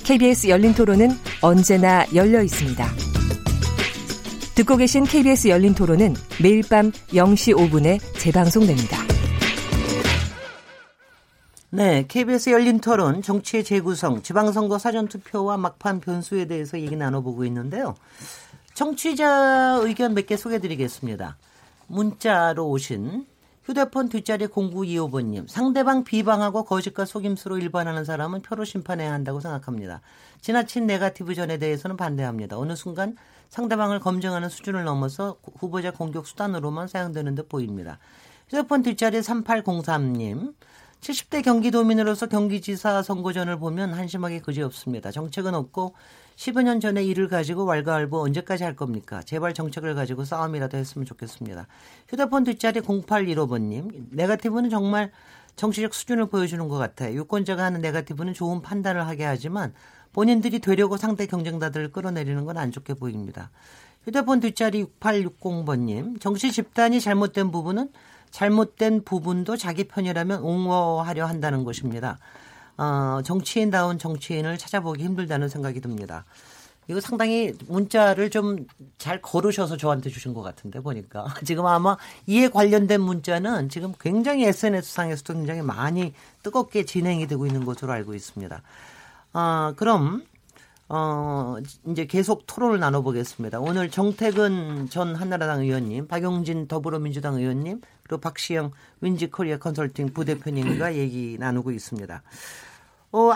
KBS 열린토론은 언제나 열려 있습니다. 듣고 계신 KBS 열린토론은 매일 밤 0시 5분에 재방송됩니다. 네, KBS 열린토론 정치의 재구성, 지방선거 사전투표와 막판 변수에 대해서 얘기 나눠보고 있는데요. 청취자 의견 몇 개 소개해드리겠습니다. 문자로 오신 휴대폰 뒷자리 0925번님. 상대방 비방하고 거짓과 속임수로 일반하는 사람은 표로 심판해야 한다고 생각합니다. 지나친 네거티브전에 대해서는 반대합니다. 어느 순간 상대방을 검증하는 수준을 넘어서 후보자 공격 수단으로만 사용되는 듯 보입니다. 휴대폰 뒷자리 3803님. 70대 경기도민으로서 경기지사 선거전을 보면 한심하게 그지없습니다. 정책은 없고 10여 년 전에 일을 가지고 왈가왈부 언제까지 할 겁니까? 제발 정책을 가지고 싸움이라도 했으면 좋겠습니다. 휴대폰 뒷자리 0815번님. 네거티브는 정말 정치적 수준을 보여주는 것 같아요. 유권자가 하는 네거티브는 좋은 판단을 하게 하지만 본인들이 되려고 상대 경쟁자들을 끌어내리는 건 안 좋게 보입니다. 휴대폰 뒷자리 6860번님. 정치 집단이 잘못된 부분도 자기 편이라면 옹호하려 한다는 것입니다. 정치인다운 정치인을 찾아보기 힘들다는 생각이 듭니다. 이거 상당히 문자를 좀 잘 걸으셔서 저한테 주신 것 같은데 보니까. 지금 아마 이에 관련된 문자는 지금 굉장히 SNS상에서도 굉장히 많이 뜨겁게 진행이 되고 있는 것으로 알고 있습니다. 그럼 이제 계속 토론을 나눠보겠습니다. 오늘 정태근 전 한나라당 의원님, 박용진 더불어민주당 의원님, 그리고 박시영 윈즈 코리아 컨설팅 부대표님과 얘기 나누고 있습니다.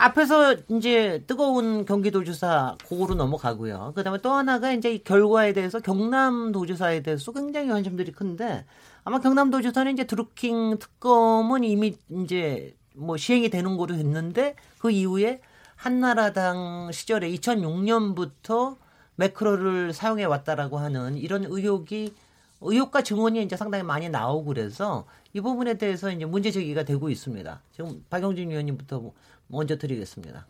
앞에서 이제 뜨거운 경기도지사 고로 넘어가고요. 그다음에 또 하나가 이제 이 결과에 대해서 경남도지사에 대해서 굉장히 관심들이 큰데 아마 경남도지사는 이제 드루킹 특검은 이미 이제 뭐 시행이 되는 거로 됐는데 그 이후에 한나라당 시절에 2006년부터 매크로를 사용해 왔다라고 하는 이런 의혹과 증언이 이제 상당히 많이 나오고 그래서 이 부분에 대해서 이제 문제 제기가 되고 있습니다. 지금 박영진 의원님부터 먼저 드리겠습니다.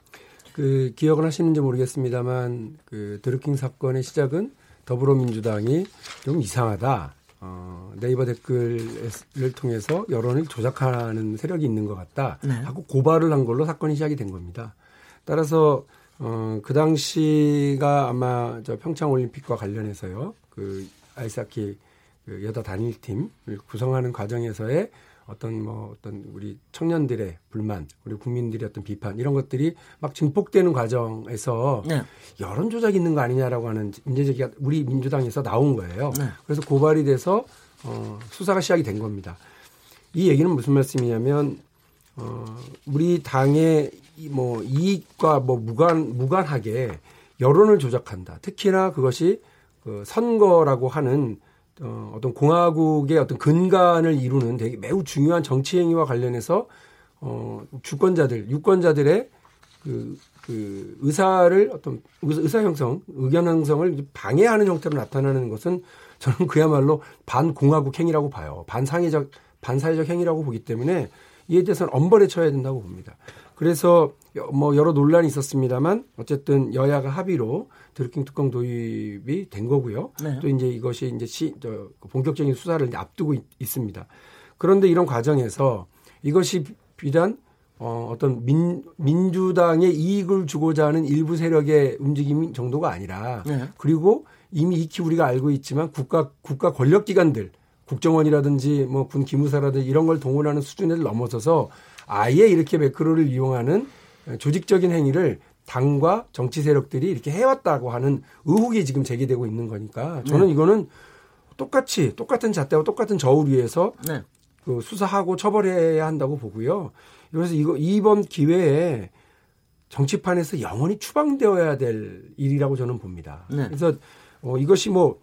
그 기억을 하시는지 모르겠습니다만 그 드루킹 사건의 시작은 더불어민주당이 좀 이상하다. 네이버 댓글을 통해서 여론을 조작하는 세력이 있는 것 같다. 네. 하고 고발을 한 걸로 사건이 시작이 된 겁니다. 따라서 그 당시가 아마 저 평창올림픽과 관련해서요. 그 아이스하키 그 여자 단일팀을 구성하는 과정에서의 어떤 우리 청년들의 불만, 우리 국민들의 어떤 비판 이런 것들이 막 증폭되는 과정에서 네. 여론 조작이 있는 거 아니냐라고 하는 문제 제기가 우리 민주당에서 나온 거예요. 네. 그래서 고발이 돼서 수사가 시작이 된 겁니다. 이 얘기는 무슨 말씀이냐면 우리 당의 뭐 이익과 뭐 무관하게 여론을 조작한다. 특히나 그것이 선거라고 하는 어떤 공화국의 어떤 근간을 이루는 되게 매우 중요한 정치 행위와 관련해서 주권자들, 유권자들의 그 의사를 어떤 의사 형성, 의견 형성을 방해하는 형태로 나타나는 것은 저는 그야말로 반공화국 행위라고 봐요. 반사회적 행위라고 보기 때문에 이에 대해서는 엄벌에 처해야 된다고 봅니다. 그래서 뭐 여러 논란이 있었습니다만 어쨌든 여야가 합의로 드루킹 특검 도입이 된 거고요. 네. 또 이제 이것이 이제 본격적인 수사를 이제 앞두고 있습니다. 그런데 이런 과정에서 이것이 비단 어떤 민주당의 이익을 주고자 하는 일부 세력의 움직임 정도가 아니라 네. 그리고 이미 익히 우리가 알고 있지만 국가 권력 기관들 국정원이라든지 뭐 군 기무사라든지 이런 걸 동원하는 수준을 넘어서서 아예 이렇게 매크로를 이용하는 조직적인 행위를 당과 정치 세력들이 이렇게 해왔다고 하는 의혹이 지금 제기되고 있는 거니까 저는 네. 이거는 똑같은 잣대와 똑같은 저울 위에서 네. 그 수사하고 처벌해야 한다고 보고요. 그래서 이번 기회에 정치판에서 영원히 추방되어야 될 일이라고 저는 봅니다. 네. 그래서 이것이 뭐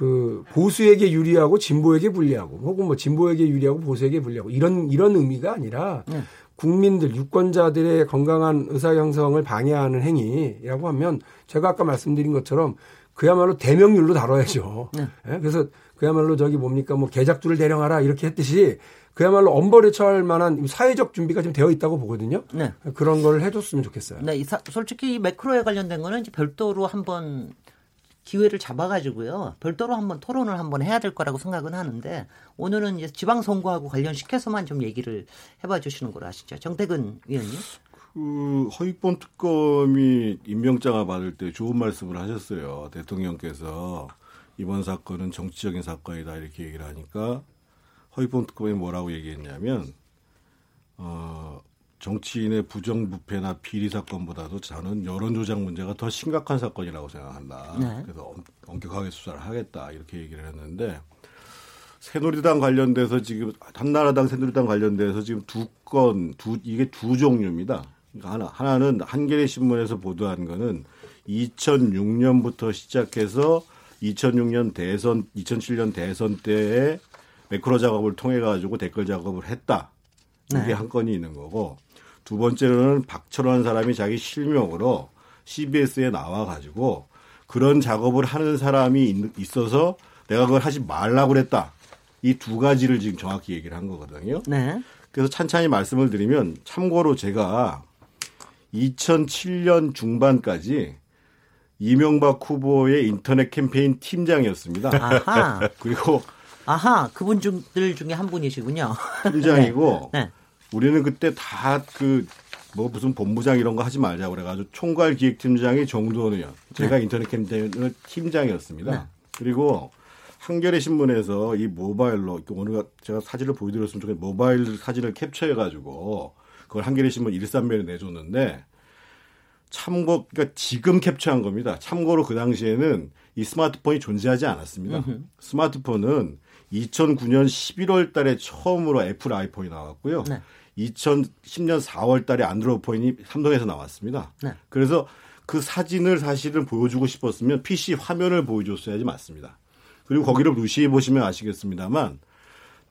그 보수에게 유리하고 진보에게 불리하고 혹은 뭐 진보에게 유리하고 보수에게 불리하고 이런 의미가 아니라 네. 국민들, 유권자들의 건강한 의사 형성을 방해하는 행위라고 하면 제가 아까 말씀드린 것처럼 그야말로 대명률로 다뤄야죠. 네. 그래서 그야말로 저기 뭡니까 뭐 개작두를 대령하라 이렇게 했듯이 그야말로 엄벌에 처할 만한 사회적 준비가 지금 되어 있다고 보거든요. 네. 그런 걸 해줬으면 좋겠어요. 네, 솔직히 이 매크로에 관련된 거는 이제 별도로 한번 기회를 잡아가지고요. 별도로 한번 토론을 한번 해야 될 거라고 생각은 하는데 오늘은 이제 지방선거하고 관련시켜서만 좀 얘기를 해봐 주시는 걸로 아시죠. 정태근 위원님. 그 허위범 특검이 임명장을 받을 때 좋은 말씀을 하셨어요. 대통령께서 이번 사건은 정치적인 사건이다 이렇게 얘기를 하니까 허위범 특검이 뭐라고 얘기했냐면 정치인의 부정부패나 비리 사건보다도 저는 여론조작 문제가 더 심각한 사건이라고 생각한다. 네. 그래서 엄격하게 수사를 하겠다 이렇게 얘기를 했는데 새누리당 관련돼서 지금 한나라당 새누리당 관련돼서 지금 이게 두 종류입니다. 그러니까 하나는 한겨레 신문에서 보도한 거는 2006년부터 시작해서 2006년 대선, 2007년 대선 때에 매크로 작업을 통해 가지고 댓글 작업을 했다. 이게 네. 한 건이 있는 거고 두 번째로는 박철원 사람이 자기 실명으로 CBS에 나와 가지고 그런 작업을 하는 사람이 있어서 내가 그걸 하지 말라고 그랬다. 이 두 가지를 지금 정확히 얘기를 한 거거든요. 네. 그래서 찬찬히 말씀을 드리면 참고로 제가 2007년 중반까지 이명박 후보의 인터넷 캠페인 팀장이었습니다. 아하. 그리고 아하, 그분들 중에 한 분이시군요. 팀장이고 네. 네. 우리는 그때 다 뭐 무슨 본부장 이런 거 하지 말자 그래가지고 총괄 기획팀장이 정도원 의원, 제가 네. 인터넷 캠페인 팀장이었습니다. 네. 그리고 한겨레 신문에서 이 모바일로 오늘 제가 사진을 보여드렸으면 좋겠는데 모바일 사진을 캡처해가지고 그걸 한겨레 신문 1·3면에 내줬는데 참고 그러니까 지금 캡처한 겁니다. 참고로 그 당시에는 이 스마트폰이 존재하지 않았습니다. 스마트폰은 2009년 11월 달에 처음으로 애플 아이폰이 나왔고요. 네. 2010년 4월 달에 안드로이드 폰이 삼성에서 나왔습니다. 네. 그래서 그 사진을 사실은 보여주고 싶었으면 PC 화면을 보여줬어야지 맞습니다. 그리고 거기를 루시히 보시면 아시겠습니다만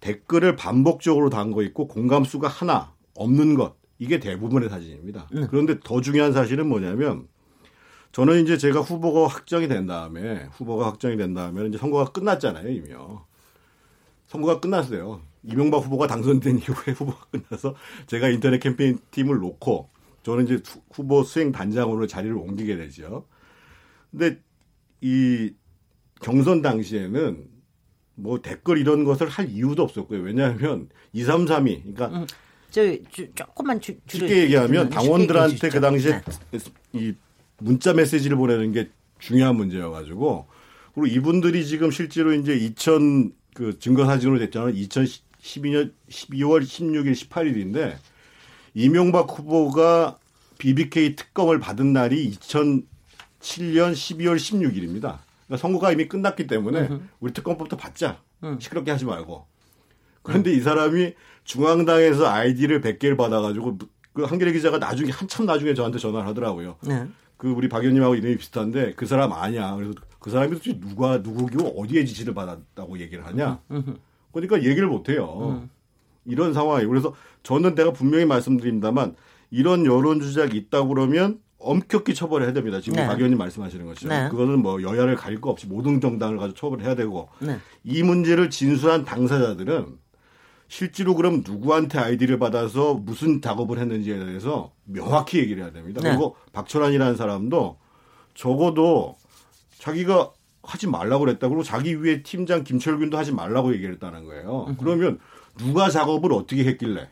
댓글을 반복적으로 단 거 있고 공감수가 하나 없는 것. 이게 대부분의 사진입니다. 그런데 더 중요한 사실은 뭐냐면 저는 이제 제가 후보가 확정이 된 다음에 이제 선거가 끝났잖아요. 이미요. 선거가 끝났어요. 이명박 후보가 당선된 이후에 후보가 끝나서 제가 인터넷 캠페인 팀을 놓고 저는 이제 후보 수행 단장으로 자리를 옮기게 되죠. 근데 이 경선 당시에는 뭐 댓글 이런 것을 할 이유도 없었고요. 왜냐하면 233이 그러니까 조금만 쉽게 얘기하면 당원들한테 그 당시에 이 문자 메시지를 보내는 게 중요한 문제여가지고 그리고 이분들이 지금 실제로 이제 2000 그 증거사진으로 됐잖아요. 2012년 12월 16일, 18일인데 이명박 후보가 BBK 특검을 받은 날이 2007년 12월 16일입니다. 그러니까 선거가 이미 끝났기 때문에 우리 특검법도 받자. 시끄럽게 하지 말고. 그런데 이 사람이 중앙당에서 아이디를 100개를 받아가지고 그 한겨레 기자가 나중에 한참 나중에 저한테 전화를 하더라고요. 그 우리 박 의원님하고 이름이 비슷한데 그 사람 아냐. 그래서 그 사람이 도대체 누구고 어디에 지시를 받았다고 얘기를 하냐. 그러니까 얘기를 못해요. 이런 상황이에요. 그래서 저는 내가 분명히 말씀드립니다만 이런 여론조작이 있다고 그러면 엄격히 처벌을 해야 됩니다. 지금 네. 박 의원님 말씀하시는 것처럼. 네. 그거는 뭐 여야를 가릴 거 없이 모든 정당을 가지고 처벌을 해야 되고 네. 이 문제를 진술한 당사자들은 실제로 그럼 누구한테 아이디를 받아서 무슨 작업을 했는지에 대해서 명확히 얘기를 해야 됩니다. 네. 그리고 박철환이라는 사람도 적어도 자기가 하지 말라고 그랬다. 그리고 자기 위에 팀장 김철균도 하지 말라고 얘기를 했다는 거예요. 그러면 누가 작업을 어떻게 했길래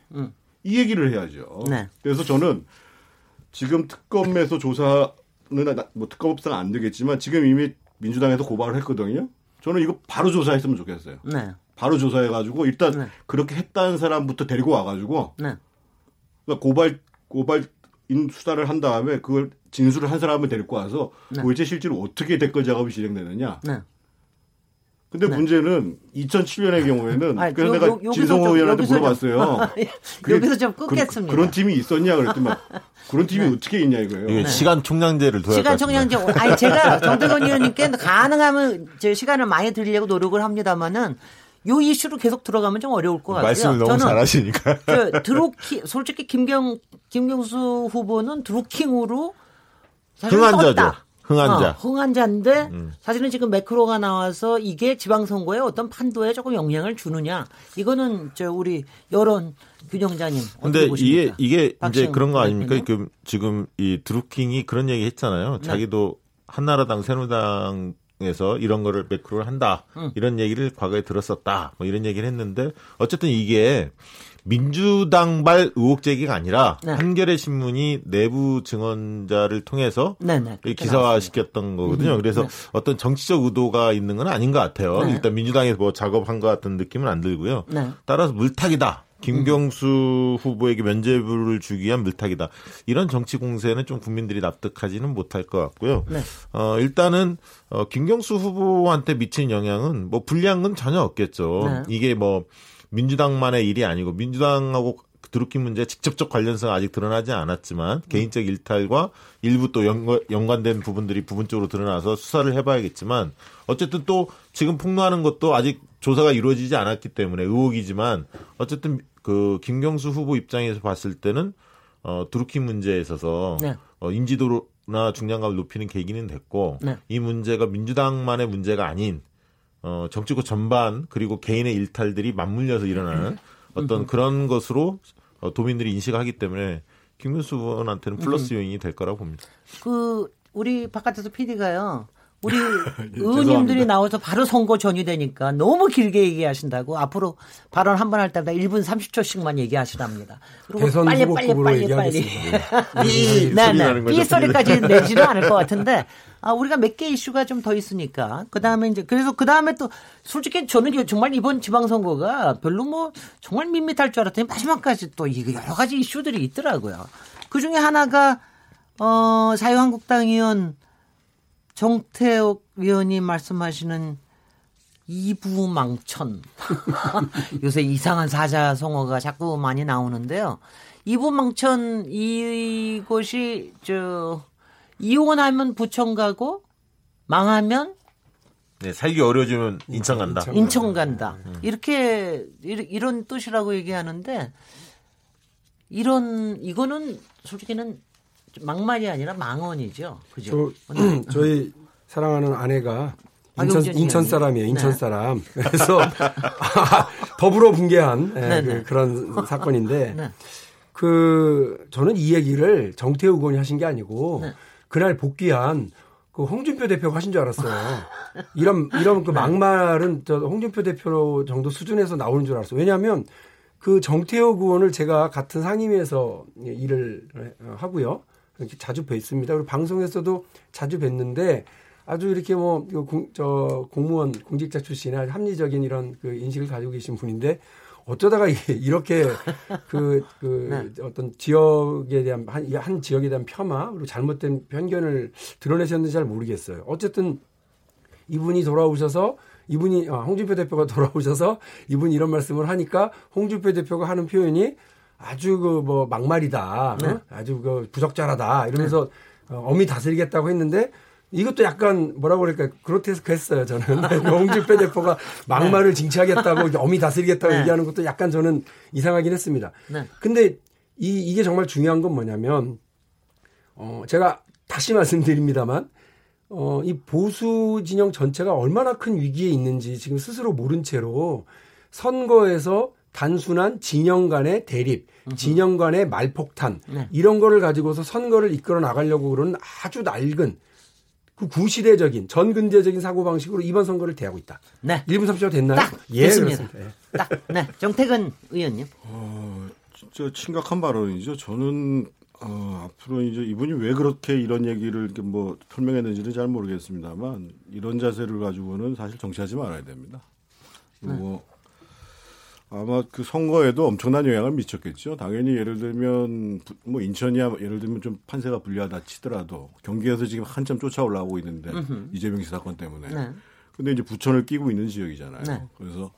이 얘기를 해야죠. 네. 그래서 저는 지금 특검에서 조사는 뭐 특검법상 안 되겠지만 지금 이미 민주당에서 고발을 했거든요. 저는 이거 바로 조사했으면 좋겠어요. 네. 바로 조사해가지고 일단 네. 그렇게 했다는 사람부터 데리고 와가지고 네. 그러니까 고발인 수사를 한 다음에 그걸 진술을 한 사람을 데리고 와서 네. 도대체 실제로 어떻게 댓글 작업이 진행되느냐. 네. 근데 네. 문제는 2007년의 경우에는 그래서 내가 진성호 의원한테 물어봤어요. 여기서 좀 끊겠습니다. 그런 팀이 있었냐 그랬더니 그런 팀이 네. 어떻게 있냐 이거예요. 네. 시간 총량제를 둬야 시간 총량제. 아니 제가 정태근 의원님께 가능하면 제 시간을 많이 드리려고 노력을 합니다만은 요 이슈로 계속 들어가면 좀 어려울 것 같아요. 말씀을 너무 잘하시니까. 드루킹 솔직히 김경수 후보는 드루킹으로 흥한자죠. 흥한자. 흥한자인데 사실은 지금 매크로가 나와서 이게 지방선거에 어떤 판도에 조금 영향을 주느냐. 이거는 저 우리 여론 균형자님 어떻게 보십니까? 근데 이게 이제 그런 거 아닙니까? 지금 이 드루킹이 그런 얘기 했잖아요. 네. 자기도 한나라당 새누리당 에서 이런 거를 매크로를 한다. 이런 얘기를 과거에 들었었다. 뭐 이런 얘기를 했는데 어쨌든 이게 민주당발 의혹 제기가 아니라 네. 한겨레 신문이 내부 증언자를 통해서 네, 기사화시켰던 거거든요. 그래서 네. 어떤 정치적 의도가 있는 건 아닌 것 같아요. 네. 일단 민주당에서 뭐 작업한 것 같은 느낌은 안 들고요. 네. 따라서 물타기다. 김경수 후보에게 면죄부를 주기 위한 물타기다. 이런 정치 공세는 좀 국민들이 납득하지는 못할 것 같고요. 네. 일단은 김경수 후보한테 미친 영향은 뭐 불리한 전혀 없겠죠. 네. 이게 뭐 민주당만의 일이 아니고 민주당하고 드루킹 문제에 직접적 관련성은 아직 드러나지 않았지만 개인적 일탈과 일부 또 연관된 부분들이 부분적으로 드러나서 수사를 해봐야겠지만 어쨌든 또 지금 폭로하는 것도 아직 조사가 이루어지지 않았기 때문에 의혹이지만 어쨌든 그 김경수 후보 입장에서 봤을 때는 드루킹 문제에 있어서 네. 인지도나 중량감을 높이는 계기는 됐고 네. 이 문제가 민주당만의 문제가 아닌 정치권 전반 그리고 개인의 일탈들이 맞물려서 일어나는 어떤 그런 것으로 도민들이 인식하기 때문에 김문수 의원한테는 플러스 요인이 될 거라고 봅니다. 그 우리 바깥에서 PD가요. 우리 의원님들이 나와서 바로 선거 전이 되니까 너무 길게 얘기하신다고 앞으로 발언 한 번 할 때마다 1분 30초씩만 얘기하시랍니다. 그리고 빨리. 삐 소리까지 내지는 않을 것 같은데 우리가 몇 개 이슈가 좀 더 있으니까 그다음에 이제 그래서 그다음에 또 솔직히 저는 정말 이번 지방선거가 별로 뭐 정말 밋밋할 줄 알았더니 마지막까지 또 여러 가지 이슈들이 있더라고요. 그중에 하나가 자유한국당 의원 정태우 위원이 말씀하시는 이부망천. 요새 이상한 사자성어가 자꾸 많이 나오는데요. 이부망천 이것이 이혼하면 부천 가고 망하면 네, 살기 어려워지면 인천 간다. 이렇게 이런 뜻이라고 얘기하는데 이거는 솔직히는 막말이 아니라 망언이죠. 그죠? 저희 사랑하는 아내가 인천 사람이에요. 인천 네. 사람. 그래서 더불어 붕괴한 네, 네. 그런 사건인데 네. 저는 이 얘기를 정태우 의원이 하신 게 아니고 네. 그날 복귀한 홍준표 대표가 하신 줄 알았어요. 이런 그 막말은 홍준표 대표 정도 수준에서 나오는 줄 알았어요. 왜냐하면 정태우 의원을 제가 같은 상임위에서 일을 하고요. 이렇게 자주 뵀습니다. 그리고 방송에서도 자주 뵀는데 아주 이렇게 공무원 공직자 출신의 합리적인 이런 그 인식을 가지고 계신 분인데 어쩌다가 이렇게 네. 어떤 지역에 대한 한 지역에 대한 폄하 그리고 잘못된 편견을 드러내셨는지 잘 모르겠어요. 어쨌든 이분이 돌아오셔서 홍준표 대표가 돌아오셔서 이분이 이런 말씀을 하니까 홍준표 대표가 하는 표현이 아주 막말이다. 네. 아주 부적절하다. 이러면서 네. 엄히 다스리겠다고 했는데 이것도 약간 뭐라고 그럴까 그로테스크했어요. 저는 홍준표 대표가 막말을 네. 징치하겠다고 엄히 다스리겠다고 네. 얘기하는 것도 약간 저는 이상하긴 했습니다. 네. 근데 이게 정말 중요한 건 뭐냐면 제가 다시 말씀드립니다만 이 보수 진영 전체가 얼마나 큰 위기에 있는지 지금 스스로 모른 채로 선거에서 단순한 진영 간의 대립, 진영 간의 말폭탄 네. 이런 거를 가지고서 선거를 이끌어 나가려고 그러는 아주 낡은 그 구시대적인 전근대적인 사고방식으로 이번 선거를 대하고 있다. 네. 1분 30초 됐나요? 딱 됐습니다. 그렇습니다. 딱. 네. 정태근 의원님. 진짜 심각한 발언이죠. 저는 앞으로 이제 이분이 왜 그렇게 이런 얘기를 이렇게 설명했는지는 잘 모르겠습니다만 이런 자세를 가지고는 사실 정치하지 말아야 됩니다. 그리고 네. 아마 그 선거에도 엄청난 영향을 미쳤겠죠. 당연히 예를 들면 인천이야 예를 들면 좀 판세가 불리하다 치더라도 경기에서 지금 한참 쫓아 올라오고 있는데 이재명 씨 사건 때문에. 네. 근데 이제 부천을 끼고 있는 지역이잖아요. 네. 그래서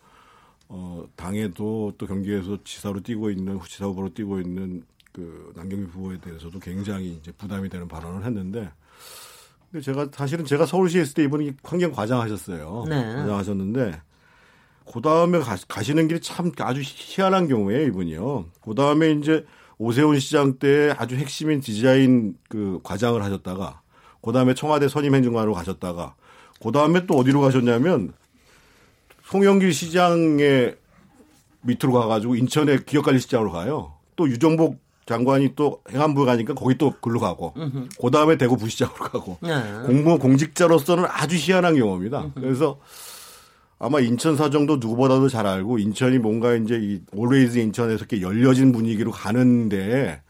당에도 또 경기에서 지사로 뛰고 있는 후지사 후보로 뛰고 있는 그 남경민 후보에 대해서도 굉장히 이제 부담이 되는 발언을 했는데. 근데 제가 사실은 제가 서울시에 있을 때 이분이 환경 과장하셨어요. 네. 과장하셨는데. 그 다음에 가시는 길이 참 아주 희한한 경우에 이분이요. 그 다음에 이제 오세훈 시장 때 아주 핵심인 디자인 그 과장을 하셨다가, 그 다음에 청와대 선임행정관으로 가셨다가, 그 다음에 또 어디로 가셨냐면 송영길 시장의 밑으로 가가지고 인천의 기업관리시장으로 가요. 또 유정복 장관이 또 행안부에 가니까 거기 또 글로 가고, 그 다음에 대구 부시장으로 가고, 공무원 공직자로서는 아주 희한한 경우입니다. 그래서 아마 인천 사정도 누구보다도 잘 알고, 인천이 뭔가 이제 이 올웨이즈 인천에서 이렇게 열려진 분위기로 가는데,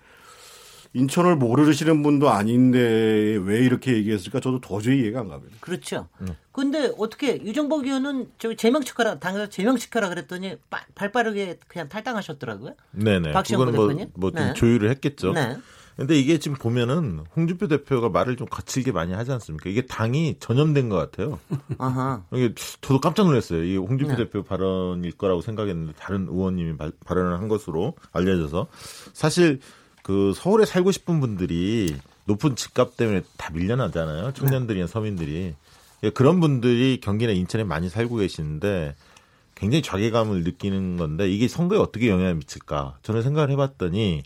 인천을 모르시는 분도 아닌데 왜 이렇게 얘기했을까? 저도 도저히 이해가 안 갑니다. 그렇죠. 그런데 어떻게 유정복 의원은 저 제명축하라, 당사 제명축하라 그랬더니 발빠르게 그냥 탈당하셨더라고요. 네네. 박시영 대표님. 네. 조율을 했겠죠. 네. 근데 이게 지금 보면은 홍준표 대표가 말을 좀 거칠게 많이 하지 않습니까? 이게 당이 전염된 것 같아요. 아하. 이게 저도 깜짝 놀랐어요. 이 홍준표 대표 발언일 거라고 생각했는데 다른 의원님이 발언을 한 것으로 알려져서, 사실 그 서울에 살고 싶은 분들이 높은 집값 때문에 다 밀려나잖아요. 청년들이나 서민들이. 그런 분들이 경기나 인천에 많이 살고 계시는데 굉장히 자괴감을 느끼는 건데, 이게 선거에 어떻게 영향을 미칠까? 저는 생각을 해봤더니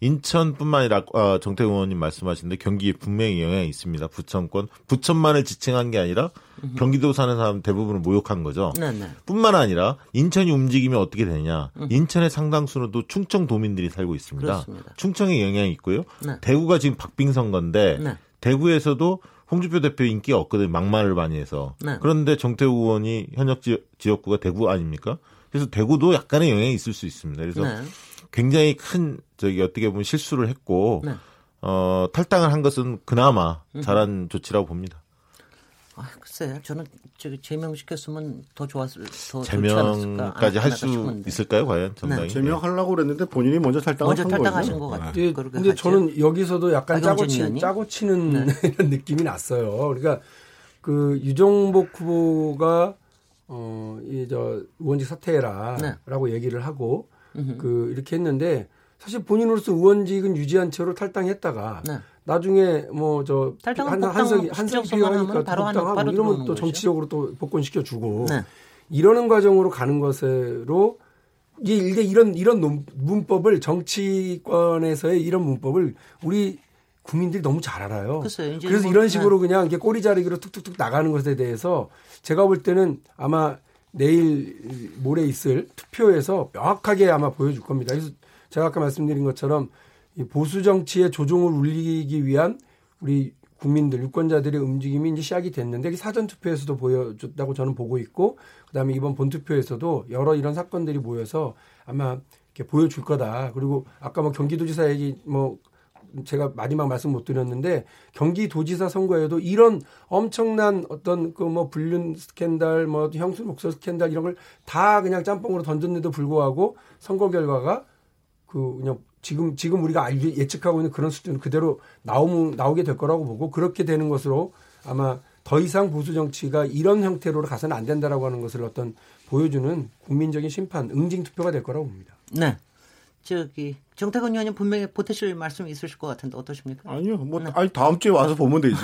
인천뿐만 아니라 정태근 의원님 말씀하신데 경기에 분명히 영향이 있습니다. 부천권, 부천만을 지칭한 게 아니라 경기도 사는 사람 대부분을 모욕한 거죠. 네네. 뿐만 아니라 인천이 움직이면 어떻게 되냐. 인천의 상당수는 또 충청도민들이 살고 있습니다. 그렇습니다. 충청에 영향이 있고요. 네. 대구가 지금 박빙선 건데, 네. 대구에서도 홍준표 대표 인기가 없거든요. 막말을 많이 해서. 네. 그런데 정태우 의원이 현역 지역구가 대구 아닙니까? 그래서 대구도 약간의 영향이 있을 수 있습니다. 그래서 네. 굉장히 큰 어떻게 보면 실수를 했고, 네. 탈당을 한 것은 그나마 잘한 조치라고 봅니다. 아, 글쎄요. 저는 제명시켰으면 더 좋았을, 더 제명까지 할 수 있을까요, 과연? 네. 제명하려고 그랬는데 본인이 먼저 탈당한 거예요. 먼저 탈당하신 것 같아요. 네. 근데 저는 여기서도 약간 짜고 치는 네. 이런 느낌이 났어요. 그러니까 그 유정복 후보가 의원직 사퇴해라라고 네. 얘기를 하고. 이렇게 했는데, 사실 본인으로서 의원직은 유지한 채로 탈당했다가, 네. 나중에, 한석이 필요하니까 탈당하고, 이러면 또 정치적으로 또 복권시켜주고, 네. 이러는 과정으로 가는 것으로, 이런 문법을, 정치권에서의 이런 문법을 우리 국민들이 너무 잘 알아요. 글쎄요, 그래서 이런 식으로 그냥 이렇게 꼬리 자르기로 툭툭툭 나가는 것에 대해서 제가 볼 때는 아마 내일 모레 있을 투표에서 명확하게 아마 보여줄 겁니다. 그래서 제가 아까 말씀드린 것처럼 이 보수 정치의 조종을 울리기 위한 우리 국민들, 유권자들의 움직임이 이제 시작이 됐는데, 사전 투표에서도 보여줬다고 저는 보고 있고, 그다음에 이번 본 투표에서도 여러 이런 사건들이 모여서 아마 이렇게 보여줄 거다. 그리고 아까 경기도지사 얘기 제가 마지막 말씀 못 드렸는데, 경기도지사 선거에도 이런 엄청난 어떤 불륜 스캔들, 형수 목소 스캔들 이런 걸 다 그냥 짬뽕으로 던졌는데도 불구하고 선거 결과가 그냥 지금 우리가 예측하고 있는 그런 수준 그대로 나오게 될 거라고 보고, 그렇게 되는 것으로 아마 더 이상 보수 정치가 이런 형태로 가서는 안 된다라고 하는 것을 보여주는 국민적인 심판, 응징 투표가 될 거라고 봅니다. 네. 정태근 의원님 분명히 보태실 말씀이 있으실 것 같은데 어떠십니까? 아니요. 아니 다음 주에 와서 보면 되죠.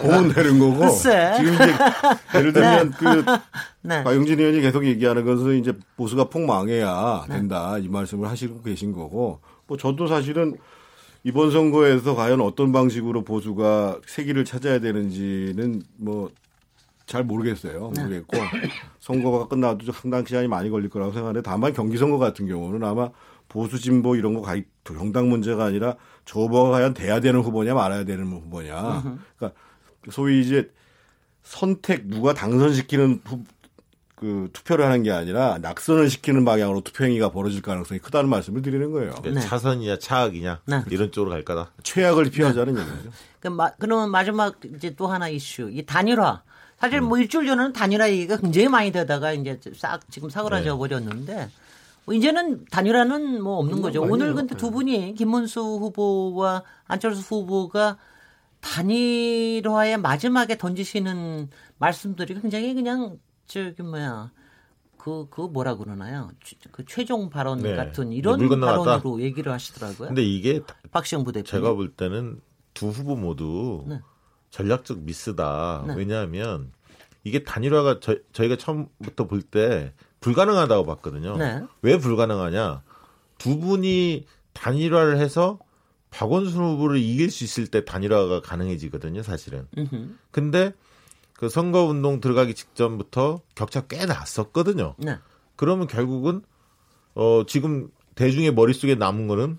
보면 되는 거고. 글쎄. 지금 이제 예를 들면 네. 박용진 의원이 계속 얘기하는 것은 이제 보수가 폭망해야 된다, 네. 이 말씀을 하시고 계신 거고, 저도 사실은 이번 선거에서 과연 어떤 방식으로 보수가 세기를 찾아야 되는지는 잘 모르겠어요. 모르겠고 선거가 끝나도 상당 시간이 많이 걸릴 거라고 생각하는데, 다만 경기선거 같은 경우는 아마 보수 진보 이런 거 정당 문제가 아니라 저 후보가 과연 돼야 되는 후보냐 말아야 되는 후보냐. 그러니까 소위 이제 선택, 누가 당선시키는 투표를 하는 게 아니라 낙선을 시키는 방향으로 투표 행위가 벌어질 가능성이 크다는 말씀을 드리는 거예요. 네. 차선이냐 차악이냐 이런 쪽으로 갈 거다. 최악을 피하자는 얘기죠. 그러면 마지막 이제 또 하나 이슈, 이 단일화. 사실 일주일 전에는 단일화 얘기가 굉장히 많이 되다가 이제 싹 지금 사그라져 버렸는데, 이제는 단일화는 없는 거죠. 오늘 근데 두 분이, 김문수 후보와 안철수 후보가 단일화의 마지막에 던지시는 말씀들이 굉장히 그냥 뭐라 그러나요? 최종 발언 같은 이런 발언으로 얘기를 하시더라고요. 근데 이게 박시영 부대표, 제가 볼 때는 두 후보 모두 전략적 미스다. 네. 왜냐하면 이게 단일화가 저희가 처음부터 볼 때 불가능하다고 봤거든요. 네. 왜 불가능하냐? 두 분이 단일화를 해서 박원순 후보를 이길 수 있을 때 단일화가 가능해지거든요, 사실은. 근데 그 선거운동 들어가기 직전부터 격차 꽤 났었거든요. 네. 그러면 결국은 지금 대중의 머릿속에 남은 거는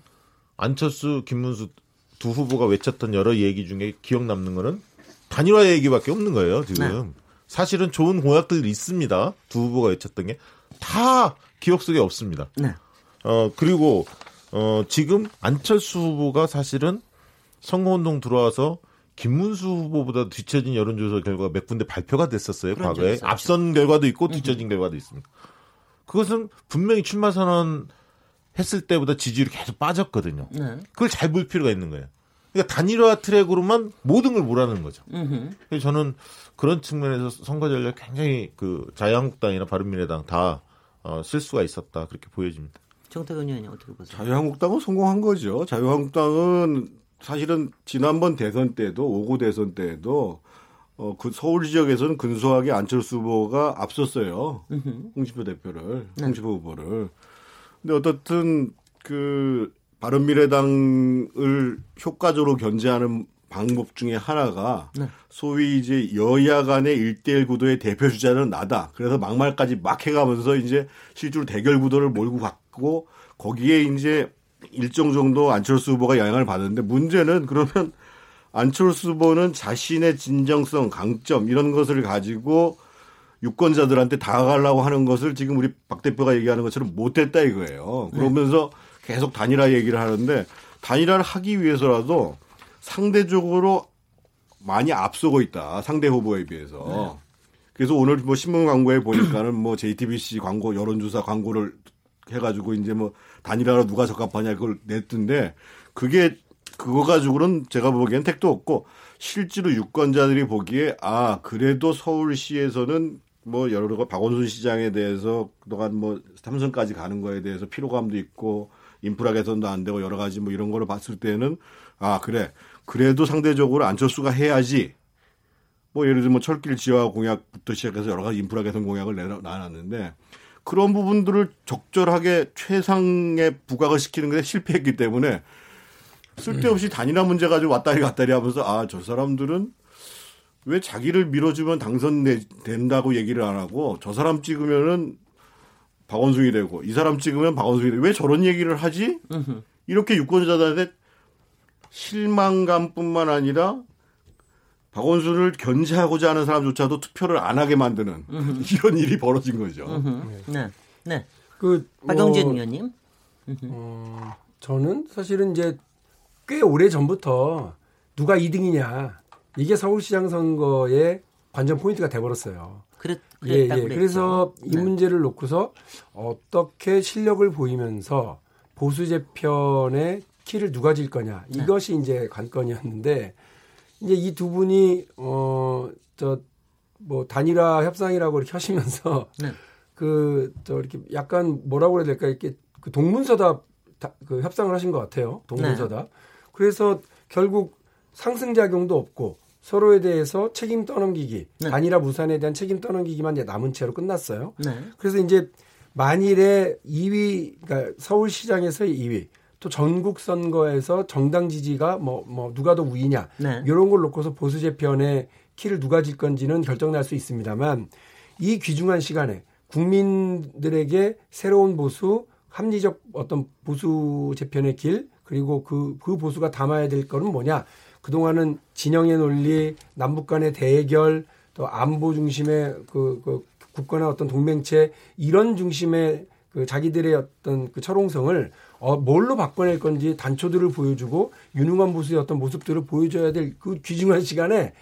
안철수, 김문수 두 후보가 외쳤던 여러 얘기 중에 기억 남는 거는 단일화 얘기밖에 없는 거예요, 지금. 네. 사실은 좋은 공약들이 있습니다. 두 후보가 외쳤던 게 다 기억 속에 없습니다. 네. 그리고 지금 안철수 후보가 사실은 선거운동 들어와서 김문수 후보보다 뒤처진 여론조사 결과가 몇 군데 발표가 됐었어요. 과거에. 앞선 결과도 있고 뒤처진 결과도 있습니다. 그것은 분명히 출마 선언 했을 때보다 지지율이 계속 빠졌거든요. 네. 그걸 잘 볼 필요가 있는 거예요. 그러니까 단일화 트랙으로만 모든 걸 몰아넣는 거죠. 그래서 저는 그런 측면에서 선거 전략 굉장히 그 자유한국당이나 바른미래당 다 실수가 있었다 그렇게 보여집니다. 정태근 의원님 어떻게 보세요? 자유한국당은 성공한 거죠. 자유한국당은 사실은 지난번 대선 때도 5구 대선 때도 그 서울 지역에서는 근소하게 안철수 후보가 앞섰어요. 홍준표 대표를, 홍준표 후보를. 근데 어떻든 그 바른미래당을 효과적으로 견제하는 방법 중에 하나가 네. 소위 이제 여야 간의 1대1 구도의 대표 주자는 나다. 그래서 막말까지 막 해가면서 이제 실제로 대결 구도를 몰고 갔고 거기에 이제 일정 정도 안철수 후보가 영향을 받았는데 문제는 그러면 안철수 후보는 자신의 진정성, 강점 이런 것을 가지고 유권자들한테 다가가려고 하는 것을 지금 우리 박 대표가 얘기하는 것처럼 못했다 이거예요. 그러면서 네. 계속 단일화 얘기를 하는데 단일화를 하기 위해서라도 상대적으로 많이 앞서고 있다. 상대 후보에 비해서. 네. 그래서 오늘 뭐 신문 광고에 보니까는 뭐 JTBC 광고, 여론조사 광고를 해가지고 이제 뭐 단일화로 누가 적합하냐 그걸 냈던데 그거 가지고는 제가 보기엔 택도 없고 실제로 유권자들이 보기에 아, 그래도 서울시에서는 뭐 여러 가지 박원순 시장에 대해서 그동안 뭐 삼성까지 가는 거에 대해서 피로감도 있고 인프라 개선도 안 되고 여러 가지 뭐 이런 거를 봤을 때는 아, 그래. 그래도 상대적으로 안철수가 해야지. 뭐 예를 들면 철길 지하 공약부터 시작해서 여러 가지 인프라 개선 공약을 내놨는데 그런 부분들을 적절하게 최상의 부각을 시키는 데 실패했기 때문에 쓸데없이 단일화 문제 가지고 왔다리 갔다리 하면서 아, 저 사람들은 왜 자기를 밀어주면 당선된다고 얘기를 안 하고 저 사람 찍으면은 박원순이 되고 이 사람 찍으면 박원순이 되고 왜 저런 얘기를 하지? 이렇게 유권자들한테 실망감뿐만 아니라 박원순을 견제하고자 하는 사람조차도 투표를 안 하게 만드는 이런 일이 벌어진 거죠. 네, 네. 박영진 의원님, 저는 사실은 이제 꽤 오래 전부터 누가 2등이냐 이게 서울시장 선거의 관전 포인트가 돼버렸어요. 그랬다고 그래서 이 문제를 놓고서 어떻게 실력을 보이면서 보수 재편의 키를 누가 질 거냐 이것이 이제 관건이었는데 이제 이 두 분이 뭐 단일화 협상이라고 이렇게 하시면서 네. 이렇게 약간 뭐라고 해야 될까 이렇게 그 동문서답 그 협상을 하신 것 같아요. 동문서답. 네. 그래서 결국 상승작용도 없고 서로에 대해서 책임 떠넘기기 네. 단일화 무산에 대한 책임 떠넘기기만 이제 남은 채로 끝났어요. 네. 그래서 이제 만일에 2위 그러니까 서울시장에서의 2위 또 전국 선거에서 정당 지지가 뭐 누가 더 우위냐 네. 이런 걸 놓고서 보수 재편의 키를 누가 질 건지는 결정날 수 있습니다만 이 귀중한 시간에 국민들에게 새로운 보수 합리적 어떤 보수 재편의 길 그리고 그 보수가 담아야 될 거는 뭐냐 그동안은 진영의 논리 남북 간의 대결 또 안보 중심의 그 국가나 어떤 동맹체 이런 중심의 그 자기들의 어떤 그 철옹성을 뭘로 바꿔낼 건지 단초들을 보여주고 유능한 보수의 어떤 모습들을 보여줘야 될 그 귀중한 시간에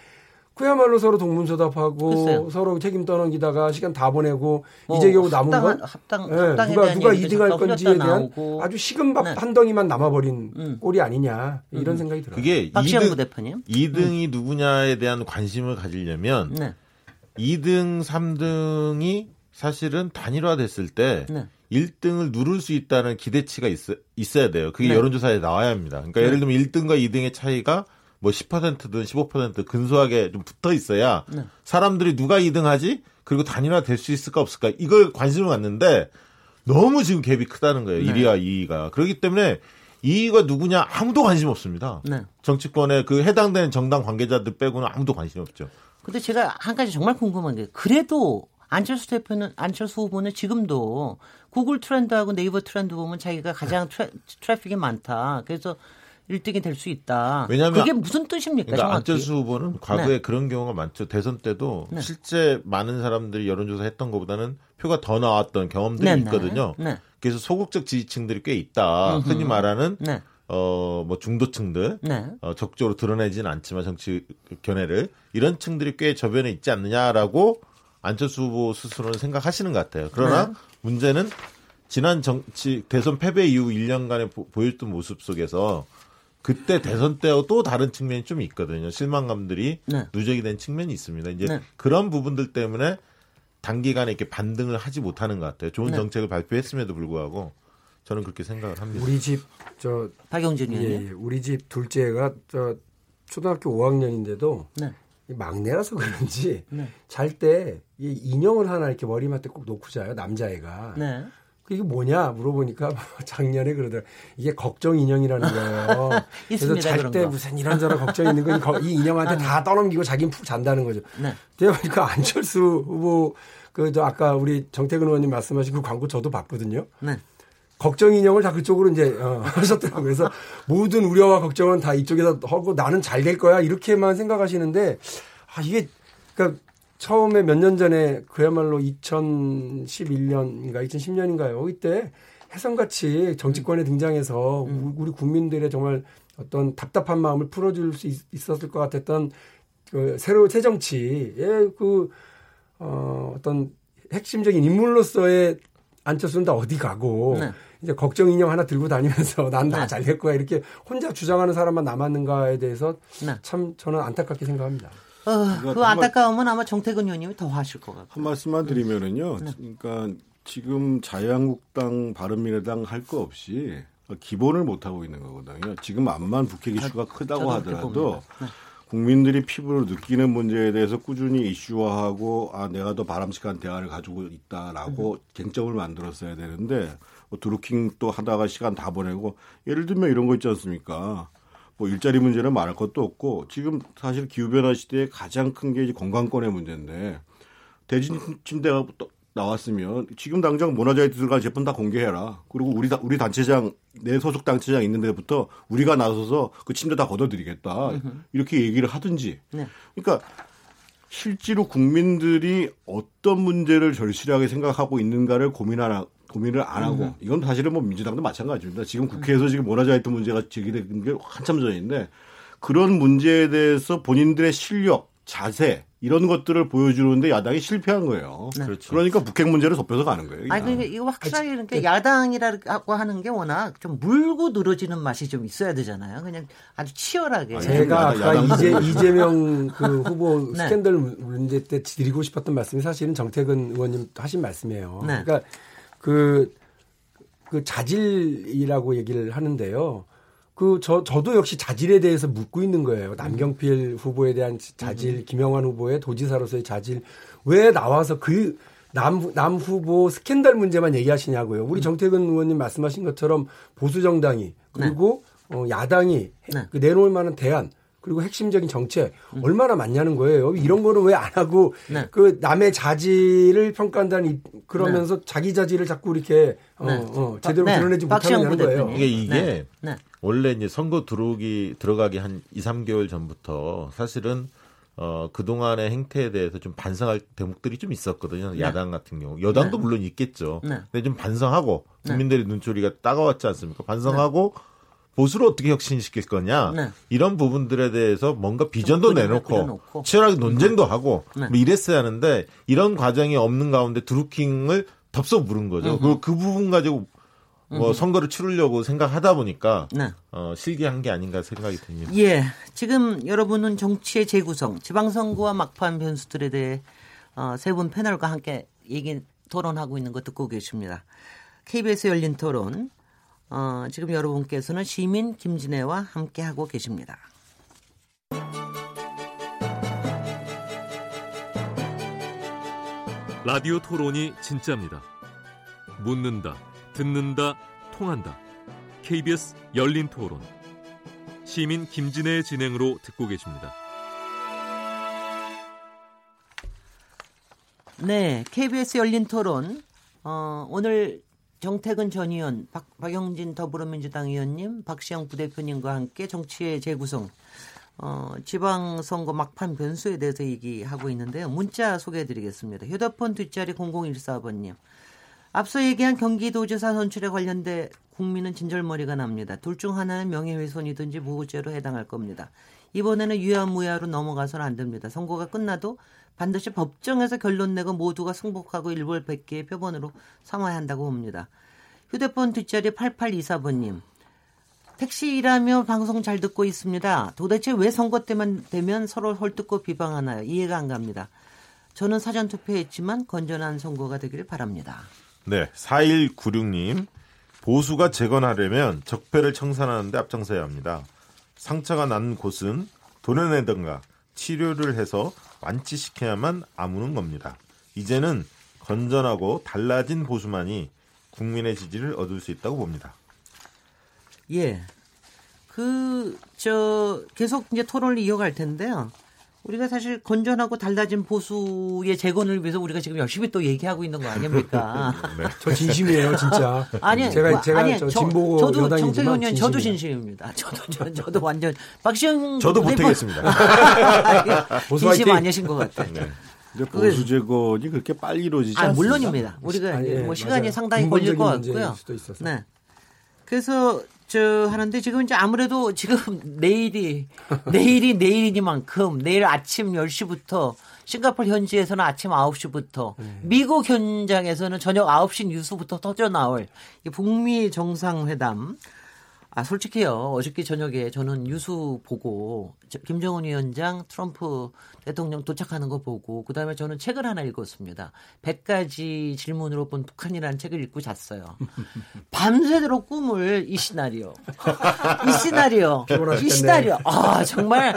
그야말로 서로 동문서답하고 글쎄요. 서로 책임 떠넘기다가 시간 다 보내고 이제 겨우 남은 건 누가 2등할 건지에 대한 아주 식은밥 네. 한 덩이만 남아버린 꼴이 아니냐 이런 생각이 들어요. 그게 박시영 부대표님 2등이 누구냐에 대한 관심을 가지려면 네. 2등, 3등이 사실은 단일화됐을 때 네. 1등을 누를 수 있다는 기대치가 있어야 돼요. 그게 네. 여론조사에 나와야 합니다. 그러니까 네. 예를 들면 1등과 2등의 차이가 뭐 10%든 15% 근소하게 좀 붙어 있어야 네. 사람들이 누가 2등하지? 그리고 단일화 될 수 있을까 없을까? 이걸 관심을 갖는데 너무 지금 갭이 크다는 거예요. 네. 1위와 2위가. 그렇기 때문에 2위가 누구냐 아무도 관심 없습니다. 네. 정치권에 그 해당되는 정당 관계자들 빼고는 아무도 관심이 없죠. 근데 제가 한 가지 정말 궁금한 게 그래도 안철수 대표는 안철수 후보는 지금도 구글 트렌드하고 네이버 트렌드 보면 자기가 가장 트래픽이 많다. 그래서 1등이 될 수 있다. 왜냐면 그게 무슨 뜻입니까? 그러니까 안철수 후보는 과거에 네. 그런 경우가 많죠. 대선 때도 네. 실제 많은 사람들이 여론조사 했던 것보다는 표가 더 나왔던 경험들이 네. 있거든요. 네. 그래서 소극적 지지층들이 꽤 있다. 흔히 말하는 네. 뭐 중도층들 네. 적극적으로 드러내지는 않지만 정치 견해를 이런 층들이 꽤 저변에 있지 않느냐라고 안철수 후보 스스로는 생각하시는 것 같아요. 그러나 네. 문제는 지난 정치 대선 패배 이후 1년간의 보여줬던 모습 속에서 그때 대선 때하고 또 다른 측면이 좀 있거든요. 실망감들이 네. 누적이 된 측면이 있습니다. 이제 네. 그런 부분들 때문에 단기간에 이렇게 반등을 하지 못하는 것 같아요. 좋은 네. 정책을 발표했음에도 불구하고 저는 그렇게 생각을 합니다. 우리 집 저 박영진 의원님, 예, 우리 집 둘째가 저 초등학교 5학년인데도 네. 막내라서 그런지 네. 잘 때 이 인형을 하나 이렇게 머리맡에 꼭 놓고 자요. 남자애가. 네. 이게 뭐냐 물어보니까 작년에 그러더라고요. 이게 걱정 인형이라는 거예요. 그래서 잘 때 무슨 이런저런 걱정 있는 거 이 인형한테 다 떠넘기고 자기는 푹 잔다는 거죠. 네. 제가 보니까 안철수 후보 그 저 아까 우리 정태근 의원님 말씀하신 그 광고 저도 봤거든요. 네. 걱정 인형을 다 그쪽으로 이제 하셨더라고요. 그래서 모든 우려와 걱정은 다 이쪽에다 하고 나는 잘 될 거야 이렇게만 생각하시는데 아 이게 그러니까 처음에 몇 년 전에 그야말로 2011년인가 2010년인가요? 이때 해성같이 정치권에 등장해서 우리 국민들의 정말 어떤 답답한 마음을 풀어줄 수 있었을 것 같았던 그 새로운 새정치의 그 어떤 핵심적인 인물로서의 안철수는 다 어디 가고 네. 이제 걱정 인형 하나 들고 다니면서 난 다 잘 될 거야 이렇게 혼자 주장하는 사람만 남았는가에 대해서 네. 참 저는 안타깝게 생각합니다. 그 안타까움은 아마 정태근 의원님이 더 하실 것 같아요. 한 말씀만 드리면은요. 네. 그러니까 지금 자유한국당, 바른미래당 할 거 없이 기본을 못 하고 있는 거거든요. 지금 암만 북핵 이슈가 크다고 하더라도 네. 국민들이 피부로 느끼는 문제에 대해서 꾸준히 이슈화하고 아 내가 더 바람직한 대안을 가지고 있다라고 쟁점을 만들었어야 되는데 뭐 드루킹 또 하다가 시간 다 보내고 예를 들면 이런 거 있지 않습니까? 뭐 일자리 문제는 말할 것도 없고 지금 사실 기후변화 시대에 가장 큰 게 건강권의 문제인데 대진 침대가 나왔으면 지금 당장 모나자이트 들어갈 제품 다 공개해라. 그리고 우리 단체장 내 소속 단체장 있는 데부터 우리가 나서서 그 침대 다 걷어드리겠다. 이렇게 얘기를 하든지. 네. 그러니까 실제로 국민들이 어떤 문제를 절실하게 생각하고 있는가를 고민을 안 하고 이건 사실은 뭐 민주당도 마찬가지입니다. 지금 국회에서 지금 모나자이트 문제가 제기된 게 한참 전인데 그런 문제에 대해서 본인들의 실력, 자세 이런 것들을 보여주는데 야당이 실패한 거예요. 네. 그렇죠. 그러니까 북핵 문제를 덮여서 가는 거예요. 아니 그러니까 이거 확실하게 그러니까 야당이라고 하는 게 워낙 좀 물고 늘어지는 맛이 좀 있어야 되잖아요. 그냥 아주 치열하게. 제가 아까 이재명 그 후보 네. 스캔들 문제 때 드리고 싶었던 말씀이 사실은 정태근 의원님 하신 말씀이에요. 네. 그러니까 그 자질이라고 얘기를 하는데요. 저도 역시 자질에 대해서 묻고 있는 거예요. 남경필 후보에 대한 자질, 김영환 후보의 도지사로서의 자질. 왜 나와서 그 남 후보 스캔들 문제만 얘기하시냐고요. 우리 정태근 의원님 말씀하신 것처럼 보수 정당이 그리고 네. 야당이 네. 그 내놓을 만한 대안 그리고 핵심적인 정책 얼마나 많냐는 거예요. 이런 거를 왜 안 하고 네. 그 남의 자질을 평가한다는 그러면서 네. 자기 자질을 자꾸 이렇게 네. 제대로 드러내지 못하는 거예요. 이게 네. 네. 원래 이제 선거 들어가기 한 2-3개월 전부터 사실은 그동안의 행태에 대해서 좀 반성할 대목들이 좀 있었거든요. 네. 야당 같은 경우. 여당도 네. 물론 있겠죠. 네. 근데 좀 반성하고 국민들의 네. 눈초리가 따가웠지 않습니까? 반성하고 네. 보수를 어떻게 혁신시킬 거냐 네. 이런 부분들에 대해서 뭔가 비전도 내놓고 치열하게 논쟁도 하고 네. 뭐 이랬어야 하는데 이런 과정이 없는 가운데 드루킹을 덥석 물은 거죠. 그리고 그 부분 가지고 뭐 선거를 치르려고 생각하다 보니까 네. 실기한 게 아닌가 생각이 듭니다. 예, 지금 여러분은 정치의 재구성, 지방선거와 막판 변수들에 대해 세 분 패널과 함께 얘기 토론하고 있는 거 듣고 계십니다. KBS 열린 토론. 지금 여러분께서는 시민 김진애와 함께하고 계십니다. 라디오 토론이 진짜입니다. 묻는다, 듣는다, 통한다. KBS 열린토론. 시민 김진애의 진행으로 듣고 계십니다. 네, KBS 열린토론. 오늘 정태근 전 의원, 박영진 더불어민주당 의원님, 박시영 부대표님과 함께 정치의 재구성, 지방선거 막판 변수에 대해서 얘기하고 있는데요. 문자 소개해드리겠습니다. 휴대폰 뒷자리 0014번님. 앞서 얘기한 경기도지사 선출에 관련돼 국민은 진절머리가 납니다. 둘 중 하나는 명예훼손이든지 무고죄로 해당할 겁니다. 이번에는 유야무야로 넘어가서는 안 됩니다. 선거가 끝나도 반드시 법정에서 결론 내고 모두가 승복하고 일벌백계의 표본으로 삼아야 한다고 봅니다. 휴대폰 뒷자리 8824번님. 택시 일하며 방송 잘 듣고 있습니다. 도대체 왜 선거 때만 되면 서로 헐뜯고 비방하나요? 이해가 안 갑니다. 저는 사전 투표했지만 건전한 선거가 되기를 바랍니다. 네, 4196님. 보수가 재건하려면 적폐를 청산하는데 앞장서야 합니다. 상처가 난 곳은 도려내던가 치료를 해서 완치시켜야만 아무는 겁니다. 이제는 건전하고 달라진 보수만이 국민의 지지를 얻을 수 있다고 봅니다. 예, 계속 이제 토론을 이어갈 텐데요. 우리가 사실 건전하고 달라진 보수의 재건을 위해서 우리가 지금 열심히 또 얘기하고 있는 거 아닙니까? 네. 저 진심이에요, 진짜. 아니, 제가 저 진보고 저도 정태근 의원님 저도 진심입니다. 저도 완전 박시영 저도 못하겠습니다. 진심 아니신 것 같아요. 네. 이제 보수 재건이 그렇게 빨리 이루어지지 않습니다. 물론입니다. 우리가 뭐 시간이 맞아요. 상당히 걸릴 것 같고요. 네. 그래서 하는데 지금 이제 아무래도 지금 내일이니만큼 내일 아침 10시부터 싱가포르 현지에서는 아침 9시부터 미국 현장에서는 저녁 9시 뉴스부터 터져 나올 북미 정상회담. 아, 솔직히요. 어저께 저녁에 저는 뉴스 보고 김정은 위원장 트럼프 대통령 도착하는 거 보고 그다음에 저는 책을 하나 읽었습니다. 100가지 질문으로 본 북한이라는 책을 읽고 잤어요. 밤새도록 꿈을 이 시나리오. 아, 정말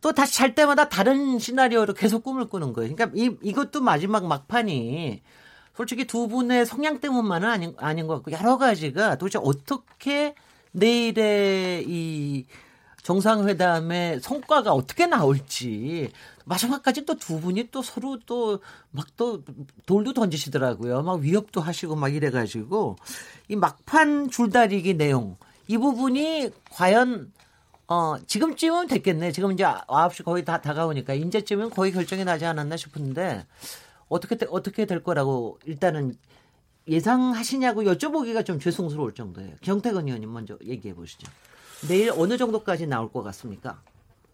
또 다시 잘 때마다 다른 시나리오로 계속 꿈을 꾸는 거예요. 그러니까 이것도 마지막 막판이 솔직히 두 분의 성향 때문만은 아닌 것 같고 여러 가지가 도대체 어떻게 내일의 이 정상회담의 성과가 어떻게 나올지 마지막까지 또 두 분이 또 서로 또 막 또 돌도 던지시더라고요. 막 위협도 하시고 막 이래가지고 이 막판 줄다리기 내용 이 부분이 과연 지금쯤은 됐겠네. 지금 이제 9시 거의 다 다가오니까 이제쯤은 거의 결정이 나지 않았나 싶은데 어떻게 될 거라고 일단은 예상하시냐고 여쭤보기가 좀 죄송스러울 정도예요. 정태근 의원님 먼저 얘기해 보시죠. 내일 어느 정도까지 나올 것 같습니까?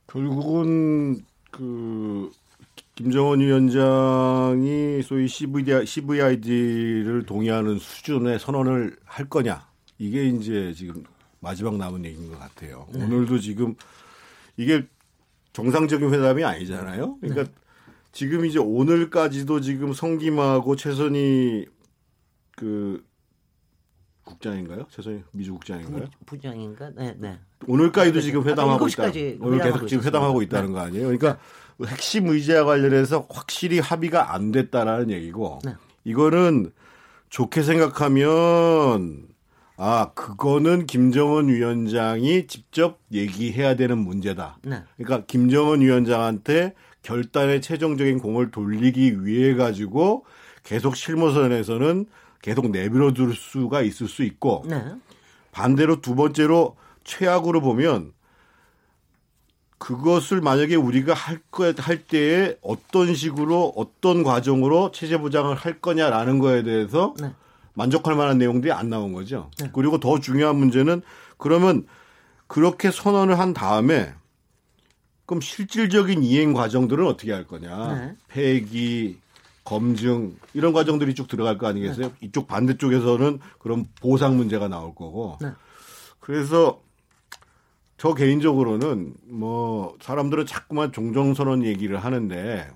결국은 그 김정은 위원장이 소위 CVID를 동의하는 수준의 선언을 할 거냐. 이게 이제 지금 마지막 남은 얘기인 것 같아요. 네. 오늘도 지금 이게 정상적인 회담이 아니잖아요. 그러니까 네. 지금 이제 오늘까지도 지금 성김하고 최선희 그 국장인가요? 최선희 미주 국장인가요? 부장인가? 네, 네. 오늘까지도 지금 회담하고 있다. 오늘 계속 지금 회담하고 있다는 거 아니에요? 그러니까 핵심 의제와 관련해서 확실히 합의가 안 됐다라는 얘기고 네. 이거는 좋게 생각하면 그거는 김정은 위원장이 직접 얘기해야 되는 문제다. 네. 그러니까 김정은 위원장한테 결단의 최종적인 공을 돌리기 위해 가지고 계속 실무선에서는 계속 내밀어둘 수가 있을 수 있고 네. 반대로 두 번째로 최악으로 보면 그것을 만약에 우리가 할 때에 어떤 식으로 어떤 과정으로 체제 보장을 할 거냐라는 거에 대해서 네. 만족할 만한 내용들이 안 나온 거죠. 네. 그리고 더 중요한 문제는 그러면 그렇게 선언을 한 다음에 그럼 실질적인 이행 과정들은 어떻게 할 거냐. 네. 폐기, 검증 이런 과정들이 쭉 들어갈 거 아니겠어요? 네. 이쪽 반대쪽에서는 그럼 보상 문제가 나올 거고. 네. 그래서 저 개인적으로는 뭐 사람들은 자꾸만 종전선언 얘기를 하는데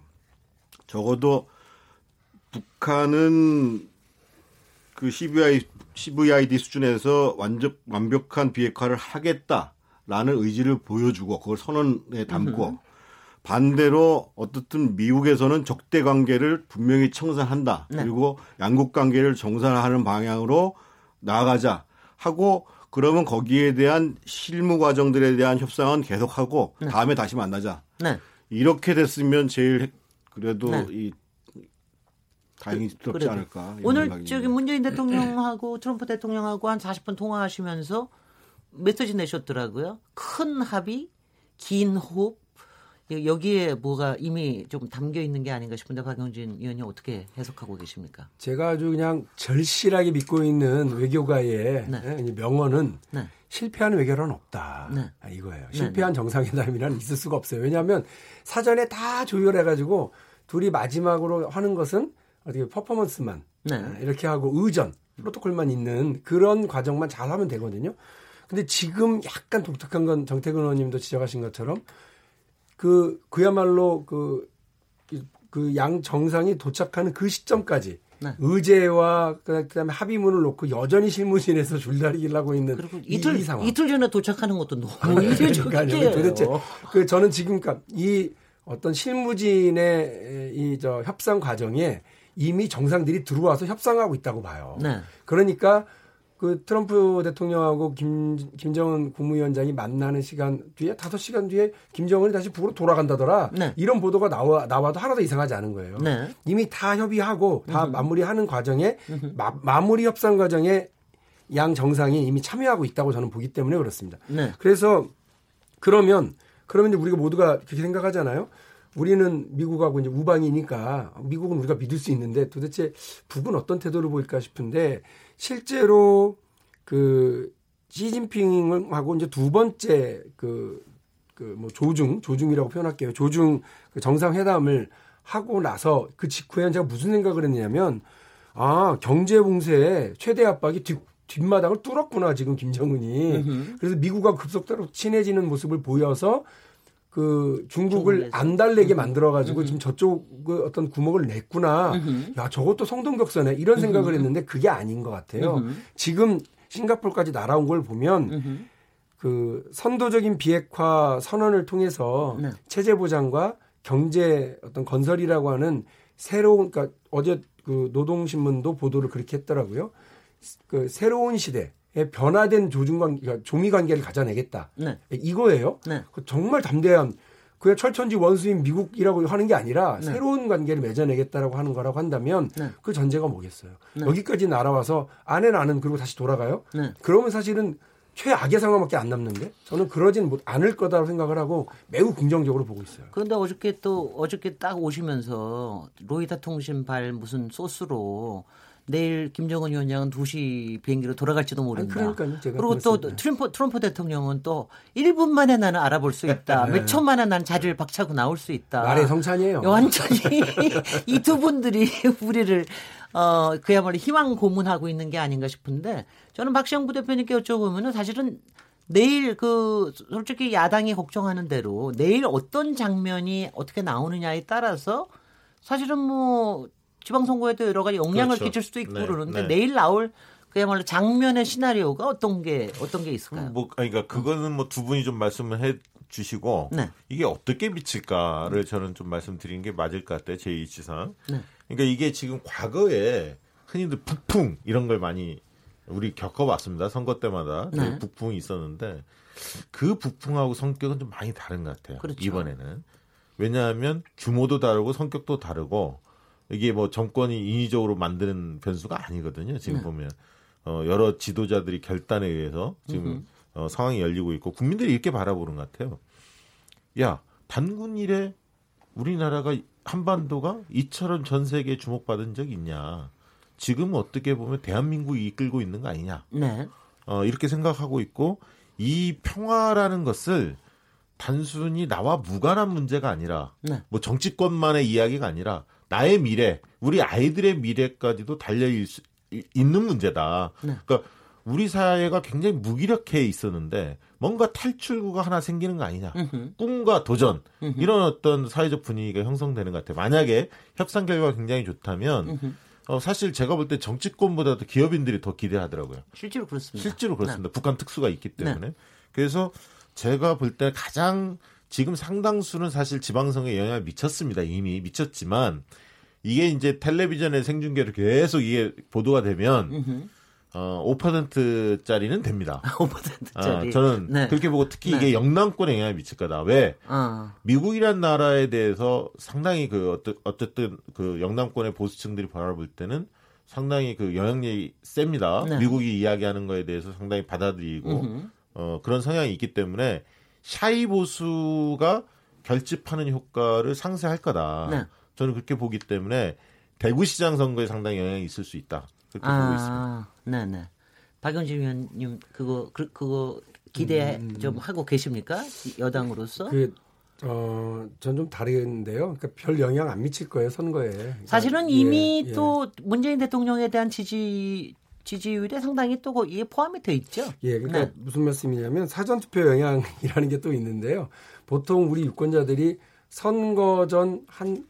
적어도 북한은 그 CVID 수준에서 완벽한 비핵화를 하겠다. 라는 의지를 보여주고 그걸 선언에 담고 반대로 어떻든 미국에서는 적대 관계를 분명히 청산한다. 네. 그리고 양국 관계를 정상화하는 방향으로 나아가자 하고 그러면 거기에 대한 실무 과정들에 대한 협상은 계속하고 네. 다음에 다시 만나자. 네. 이렇게 됐으면 제일 그래도 네. 이 다행스럽지 않을까. 오늘 저기 문재인 대통령하고 트럼프 대통령하고 한 40분 통화하시면서 메시지 내셨더라고요. 큰 합의, 긴 호흡. 여기에 뭐가 이미 좀 담겨 있는 게 아닌가 싶은데 박영진 의원이 어떻게 해석하고 계십니까? 제가 아주 그냥 절실하게 믿고 있는 외교가의 네. 명언은 네. 실패한 외교는 없다. 네. 이거예요. 실패한 네. 정상회담이란 있을 수가 없어요. 왜냐하면 사전에 다 조율해가지고 둘이 마지막으로 하는 것은 어떻게 퍼포먼스만 네. 이렇게 하고 의전, 프로토콜만 있는 그런 과정만 잘하면 되거든요. 근데 지금 약간 독특한 건 정태근 의원님도 지적하신 것처럼 그야말로 그 양 정상이 도착하는 그 시점까지 네. 의제와 그다음에 합의문을 놓고 여전히 실무진에서 줄다리기를 하고 있는 이 상황. 이틀 전에 도착하는 것도 너무 그러니까요. 도대체 저는 지금까지 이 어떤 실무진의 이 저 협상 과정에 이미 정상들이 들어와서 협상하고 있다고 봐요. 네. 그러니까 그 트럼프 대통령하고 김정은 국무위원장이 만나는 시간 뒤에 5시간 뒤에 김정은이 다시 북으로 돌아간다더라. 네. 이런 보도가 나와도 하나도 이상하지 않은 거예요. 네. 이미 다 협의하고 다 마무리하는 과정에 마무리 협상 과정에 양 정상이 이미 참여하고 있다고 저는 보기 때문에 그렇습니다. 네. 그래서 그러면 이제 우리가 모두가 그렇게 생각하잖아요. 우리는 미국하고 이제 우방이니까 미국은 우리가 믿을 수 있는데 도대체 북은 어떤 태도를 보일까 싶은데 실제로 그 시진핑하고 이제 두 번째 조중이라고 표현할게요. 조중 정상회담을 하고 나서 그 직후에 제가 무슨 생각을 했냐면 경제 봉쇄의 최대 압박이 뒷마당을 뚫었구나 지금 김정은이. 그래서 미국과 급속도로 친해지는 모습을 보여서 그 중국을 안 달래게 만들어가지고 지금 저쪽 어떤 구멍을 냈구나. 야 저것도 성동격선에 이런 생각을 했는데 그게 아닌 것 같아요. 지금 싱가포르까지 날아온 걸 보면 그 선도적인 비핵화 선언을 통해서 네. 체제 보장과 경제 어떤 건설이라고 하는 새로운 그러니까 어제 그 노동신문도 보도를 그렇게 했더라고요. 그 새로운 시대. 변화된 조미 관계를 가져내겠다. 네. 이거예요. 네. 정말 담대한 그야 철천지 원수인 미국이라고 하는 게 아니라 네. 새로운 관계를 맺어내겠다라고 하는 거라고 한다면 네. 그 전제가 뭐겠어요. 네. 여기까지 날아와서 아내 나는 그리고 다시 돌아가요. 네. 그러면 사실은 최악의 상황밖에 안 남는데 저는 그러진 않을 거다라고 생각을 하고 매우 긍정적으로 보고 있어요. 그런데 어저께 딱 오시면서 로이터 통신 발 무슨 소스로 내일 김정은 위원장은 2시 비행기로 돌아갈지도 모른다. 그러니까요, 제가 그리고 또 트럼프 대통령은 또 1분 만에 나는 알아볼 수 있다. 몇 초 만에 난 자리를 박차고 나올 수 있다. 말의 성찬이에요. 완전히 이 두 분들이 우리를 그야말로 희망 고문하고 있는 게 아닌가 싶은데 저는 박시영 부대표님께 여쭤보면 사실은 내일 솔직히 야당이 걱정하는 대로 내일 어떤 장면이 어떻게 나오느냐에 따라서 사실은 뭐 지방선거에도 여러 가지 영향을 그렇죠. 끼칠 수도 있고 네, 그러는데 네. 내일 나올 그야말로 장면의 시나리오가 어떤 게 있을까요? 그러니까 그거는 뭐 두 분이 좀 말씀을 해주시고 네. 이게 어떻게 미칠까를 저는 좀 말씀드린 게 맞을 것 같아요. 제 이치상. 네. 그러니까 이게 지금 과거에 흔히들 북풍 이런 걸 많이 우리 겪어봤습니다. 선거 때마다 네. 북풍이 있었는데 그 북풍하고 성격은 좀 많이 다른 것 같아요. 그렇죠. 이번에는. 왜냐하면 규모도 다르고 성격도 다르고 이게 뭐 정권이 인위적으로 만드는 변수가 아니거든요. 지금 네. 보면 여러 지도자들이 결단에 의해서 지금 상황이 열리고 있고 국민들이 이렇게 바라보는 것 같아요. 야, 단군일에 우리나라가 한반도가 이처럼 전 세계에 주목받은 적이 있냐. 지금 어떻게 보면 대한민국이 이끌고 있는 거 아니냐. 네. 이렇게 생각하고 있고 이 평화라는 것을 단순히 나와 무관한 문제가 아니라 네. 뭐 정치권만의 이야기가 아니라 나의 미래, 우리 아이들의 미래까지도 달려있는 문제다. 네. 그러니까 우리 사회가 굉장히 무기력해 있었는데 뭔가 탈출구가 하나 생기는 거 아니냐. 꿈과 도전 이런 어떤 사회적 분위기가 형성되는 것 같아요. 만약에 협상 결과가 굉장히 좋다면 사실 제가 볼 때 정치권보다도 기업인들이 더 기대하더라고요. 실제로 그렇습니다. 네. 북한 특수가 있기 때문에. 네. 그래서 제가 볼 때 가장 지금 상당수는 사실 지방선거에 영향을 미쳤습니다. 이미 미쳤지만 이게 이제 텔레비전에 생중계로 계속 이게 보도가 되면 으흠. 5%짜리는 됩니다. 5%짜리. 저는 네. 그렇게 보고 특히 네. 이게 영남권에 영향을 미칠 거다. 왜? 미국이란 나라에 대해서 상당히 어쨌든 그 영남권의 보수층들이 바라볼 때는 상당히 그 영향력이 셉니다. 네. 미국이 이야기하는 거에 대해서 상당히 받아들이고 그런 성향이 있기 때문에 샤이 보수가 결집하는 효과를 상쇄할 거다. 네. 저는 그렇게 보기 때문에 대구시장 선거에 상당히 영향이 있을 수 있다. 그렇게 보고 있습니다. 네네. 박영진 의원님 그거 기대 좀 하고 계십니까? 여당으로서? 전 좀 다른데요. 그러니까 별 영향 안 미칠 거예요 선거에. 그러니까, 사실은 이미 또 문재인 대통령에 대한 지지율에 상당히 또 이게 포함이 돼 있죠. 예, 그러니까 네. 무슨 말씀이냐면 사전투표 영향이라는 게 또 있는데요. 보통 우리 유권자들이 선거 전 한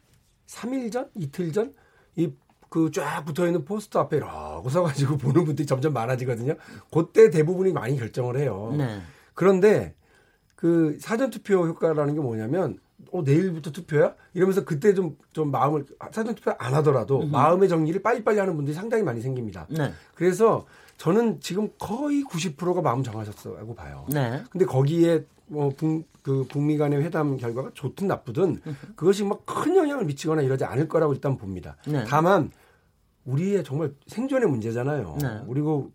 3일 전, 이틀 전 이 그 쫙 붙어있는 포스터 앞에 이러고 서가지고 보는 분들이 점점 많아지거든요. 그때 대부분이 많이 결정을 해요. 네. 그런데 그 사전투표 효과라는 게 뭐냐면 내일부터 투표야? 이러면서 그때 좀 마음을 사전투표 안 하더라도 마음의 정리를 빨리빨리 하는 분들이 상당히 많이 생깁니다. 네. 그래서 저는 지금 거의 90%가 마음 정하셨다고 봐요. 네. 근데 거기에 북미 간의 회담 결과가 좋든 나쁘든 그것이 막 큰 영향을 미치거나 이러지 않을 거라고 일단 봅니다. 네. 다만 우리의 정말 생존의 문제잖아요. 네. 그리고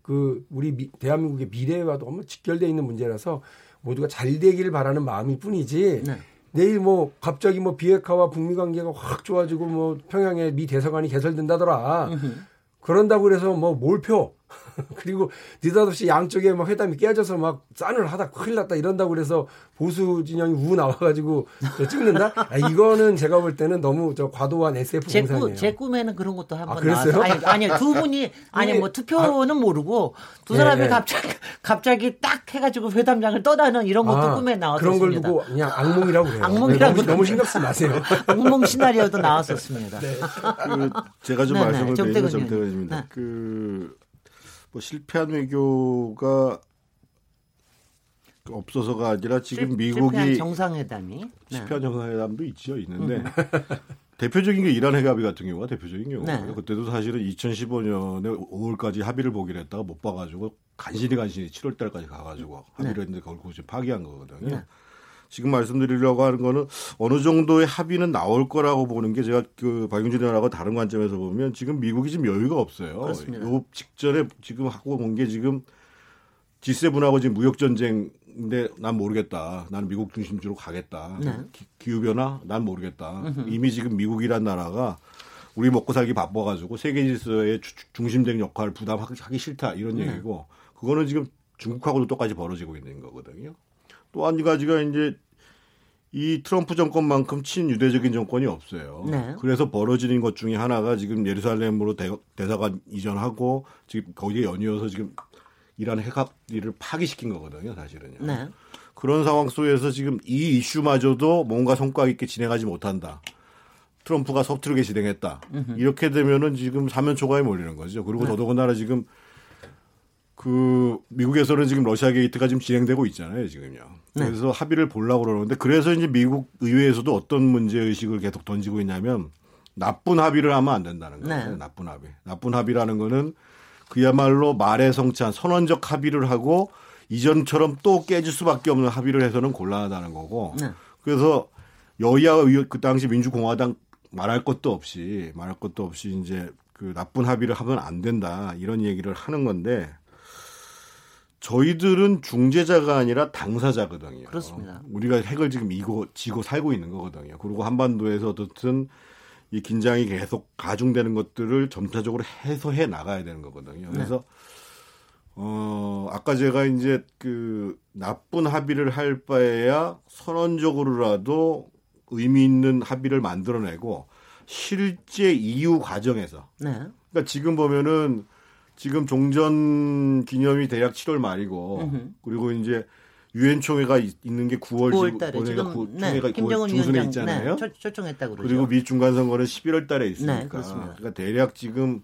대한민국의 미래와도 정말 직결되어 있는 문제라서 모두가 잘 되기를 바라는 마음일 뿐이지 네. 내일 갑자기 비핵화와 북미 관계가 확 좋아지고 평양에 미 대사관이 개설된다더라. 그런다고 그래서 몰표 그리고 느닷없이 양쪽에 회담이 깨져서 짠을 하다 큰일 났다 이런다고 그래서 보수 진영이 우 나와가지고 찍는다? 이거는 제가 볼 때는 너무 과도한 SF 공산이에요. 제 꿈에는 그런 것도 한번 나왔어요. 아니 두 분이 투표는 모르고 두 사람이 네. 갑자기 딱 해가지고 회담장을 떠나는 이런 것도 꿈에 나왔었습니다. 그런 걸 두고 그냥 악몽이라고 해요. 악몽이라고 너무 신경 쓰지 마세요. 악몽 시나리오도 나왔었습니다. 네. 제가 좀 말씀을 드리면 정태근입니다. 네. 실패한 외교가 없어서가 아니라 지금 미국이 실패한 정상회담이 실패한 정상회담도 있죠 있는데 대표적인 게 이란 핵 합의 같은 경우가 대표적인 경우예요. 네. 그때도 사실은 2015년에 5월까지 합의를 보기로 했다가 못 봐가지고 간신히 7월달까지 가가지고 합의를 했는데 결국 지금 파기한 거거든요. 네. 지금 말씀드리려고 하는 거는 어느 정도의 합의는 나올 거라고 보는 게 제가 박용진 의원하고 다른 관점에서 보면 지금 미국이 지금 여유가 없어요. 그렇습니다. 요 직전에 지금 하고 본 게 지금 G7하고 지금 무역전쟁인데 난 모르겠다. 난 미국 중심주로 가겠다. 네. 기후변화? 난 모르겠다. 이미 지금 미국이란 나라가 우리 먹고 살기 바빠가지고 세계 질서의 중심적인 역할을 부담하기 싫다. 이런 얘기고 그거는 지금 중국하고도 똑같이 벌어지고 있는 거거든요. 또 한 가지가 이제 이 트럼프 정권만큼 친유대적인 정권이 없어요. 네. 그래서 벌어지는 것 중에 하나가 지금 예루살렘으로 대사관 이전하고 지금 거기에 연이어서 지금 이란 핵 합의를 파기시킨 거거든요. 사실은요. 네. 그런 상황 속에서 지금 이 이슈마저도 뭔가 성과 있게 진행하지 못한다. 트럼프가 서투르게 진행했다. 이렇게 되면은 지금 사면초가에 몰리는 거죠. 그리고 더더군다나 지금 미국에서는 지금 러시아 게이트가 지금 진행되고 있잖아요, 지금요. 그래서 합의를 보려고 그러는데, 그래서 이제 미국 의회에서도 어떤 문제의식을 계속 던지고 있냐면, 나쁜 합의를 하면 안 된다는 거예요. 네. 나쁜 합의. 나쁜 합의라는 거는 그야말로 말에 성찬, 선언적 합의를 하고, 이전처럼 또 깨질 수밖에 없는 합의를 해서는 곤란하다는 거고, 그래서 여야가 그 당시 민주공화당 말할 것도 없이 이제 그 나쁜 합의를 하면 안 된다, 이런 얘기를 하는 건데, 저희들은 중재자가 아니라 당사자거든요. 그렇습니다. 우리가 핵을 지금 지고 살고 있는 거거든요. 그리고 한반도에서 어쨌든 이 긴장이 계속 가중되는 것들을 점차적으로 해소해 나가야 되는 거거든요. 그래서 아까 제가 이제 나쁜 합의를 할 바에야 선언적으로라도 의미 있는 합의를 만들어내고 실제 이후 과정에서. 네. 그러니까 지금 보면은. 지금 종전 기념이 대략 7월 말이고 그리고 이제 유엔 총회가 있는 게 9월 총회가 9월 중순에 있잖아요. 초청했다고 그러죠. 그리고 미 중간 선거는 11월 달에 있으니까. 그러니까 대략 지금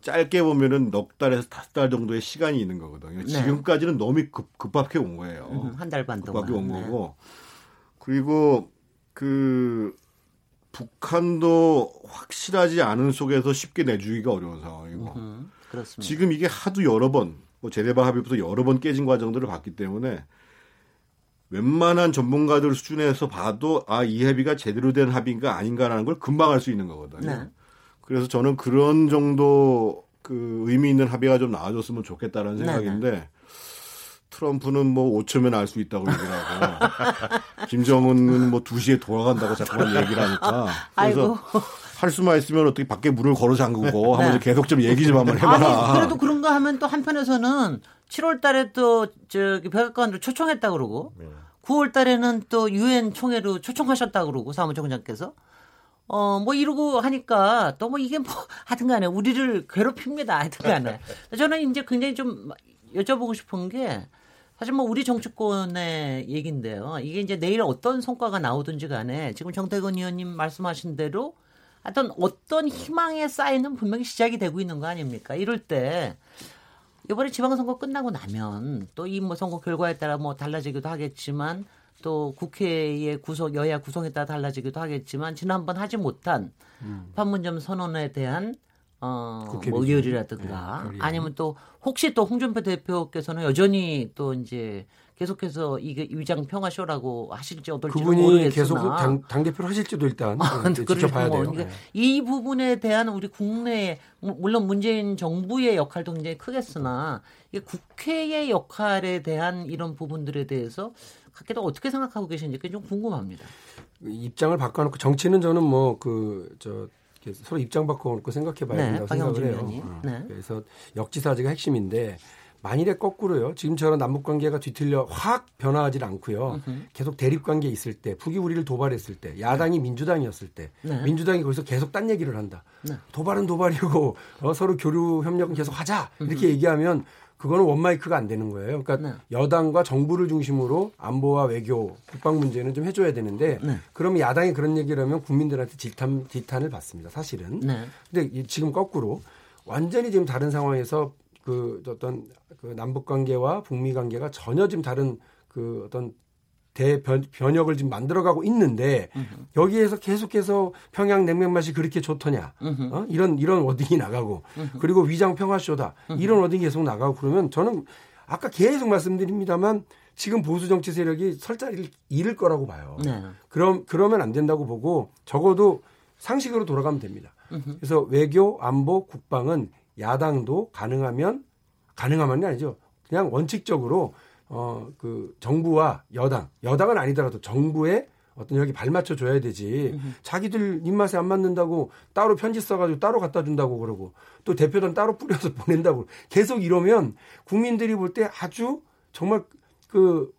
짧게 보면은 4달에서 5달 정도의 시간이 있는 거거든요. 네. 지금까지는 너무 급박해 온 거예요. 한 달 반 동안. 급박해 온 거고. 그리고 그 북한도 확실하지 않은 속에서 쉽게 내주기가 어려운 상황이고. 그렇습니다. 지금 이게 하도 여러 번, 뭐 제네바 합의부터 여러 번 깨진 과정들을 봤기 때문에 웬만한 전문가들 수준에서 봐도 아, 이 합의가 제대로 된 합의인가 아닌가라는 걸 금방 알 수 있는 거거든요. 네. 그래서 저는 그런 정도 그 의미 있는 합의가 좀 나와줬으면 좋겠다라는 생각인데 네. 트럼프는 뭐 5초면 알 수 있다고 얘기를 하고 김정은은 뭐 2시에 돌아간다고 자꾸만 얘기를 하니까 그래서 아이고. 할 수만 있으면 어떻게 밖에 문을 걸어 잠그고 하면서 네. 계속 좀 얘기 좀 한번 해봐라. 아니, 그래도 그런가 하면 또 한편에서는 7월 달에 또 저기 백악관으로 초청했다 그러고 9월 달에는 또 유엔 총회로 초청하셨다 그러고 사무총장께서 뭐 이러고 하니까 또 뭐 이게 뭐 하여튼 간에 우리를 괴롭힙니다. 하여튼 간에. 저는 이제 굉장히 좀 여쭤보고 싶은 게 사실 뭐 우리 정치권의 얘기인데요. 이게 이제 내일 어떤 성과가 나오든지 간에 지금 정태근 의원님 말씀하신 대로 하여튼 어떤 희망의 쌓이는 분명히 시작이 되고 있는 거 아닙니까? 이럴 때 이번에 지방선거 끝나고 나면 또 이 뭐 선거 결과에 따라 뭐 달라지기도 하겠지만 또 국회의 구성, 여야 구성에 따라 달라지기도 하겠지만 지난번 하지 못한 판문점 선언에 대한 뭐 의결이라든가 네, 아니면 또 혹시 또 홍준표 대표께서는 여전히 또 이제 계속해서 이게 위장 평화쇼라고 하실지 어떨지 모르겠으나 그분이 계속 당대표를 하실지도 일단 지켜봐야 돼요. 그러니까 네. 이 부분에 대한 우리 국내 물론 문재인 정부의 역할도 굉장히 크겠으나 이게 국회의 역할에 대한 이런 부분들에 대해서 각계도 어떻게 생각하고 계신지 좀 궁금합니다. 입장을 바꿔놓고 정치는 저는 뭐 그 저 서로 입장 바꿔놓고 생각해봐야 된다고 생각을 해요. 네. 그래서 역지사지가 핵심인데 만일에 거꾸로요. 지금처럼 남북관계가 뒤틀려 확 변화하지 않고요. 계속 대립관계에 있을 때 북이 우리를 도발했을 때 야당이 민주당이었을 때 민주당이 거기서 계속 딴 얘기를 한다. 도발은 도발이고 서로 교류 협력은 계속 하자 이렇게 얘기하면 그거는 원마이크가 안 되는 거예요. 그러니까 여당과 정부를 중심으로 안보와 외교, 국방 문제는 좀 해줘야 되는데 그러면 야당이 그런 얘기를 하면 국민들한테 지탄을 받습니다. 사실은. 근데 지금 거꾸로 완전히 지금 다른 상황에서 그 어떤 그 남북 관계와 북미 관계가 전혀 지금 다른 그 어떤 변혁을 지금 만들어가고 있는데 여기에서 계속해서 평양 냉면 맛이 그렇게 좋더냐 이런 워딩이 나가고 그리고 위장 평화쇼다 이런 워딩이 계속 나가고 그러면 저는 아까 계속 말씀드립니다만 지금 보수 정치 세력이 설 자리를 잃을 거라고 봐요. 그러면 안 된다고 보고 적어도 상식으로 돌아가면 됩니다. 그래서 외교, 안보, 국방은 야당도 가능하면이 아니죠. 그냥 원칙적으로 그 정부와 여당은 아니더라도 정부의 어떤 여기 발맞춰 줘야 되지. 자기들 입맛에 안 맞는다고 따로 편지 써가지고 따로 갖다 준다고 그러고 또 대표단 따로 뿌려서 보낸다고 계속 이러면 국민들이 볼 때 아주 정말 그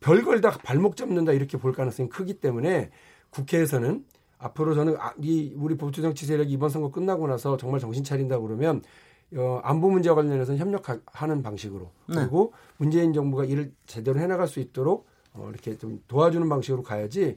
별걸 다 발목 잡는다 이렇게 볼 가능성이 크기 때문에 국회에서는 앞으로 저는 우리 보수 정치 세력이 이번 선거 끝나고 나서 정말 정신 차린다고 그러면 안보 문제와 관련해서는 협력하는 방식으로 그리고 문재인 정부가 일을 제대로 해나갈 수 있도록 이렇게 좀 도와주는 방식으로 가야지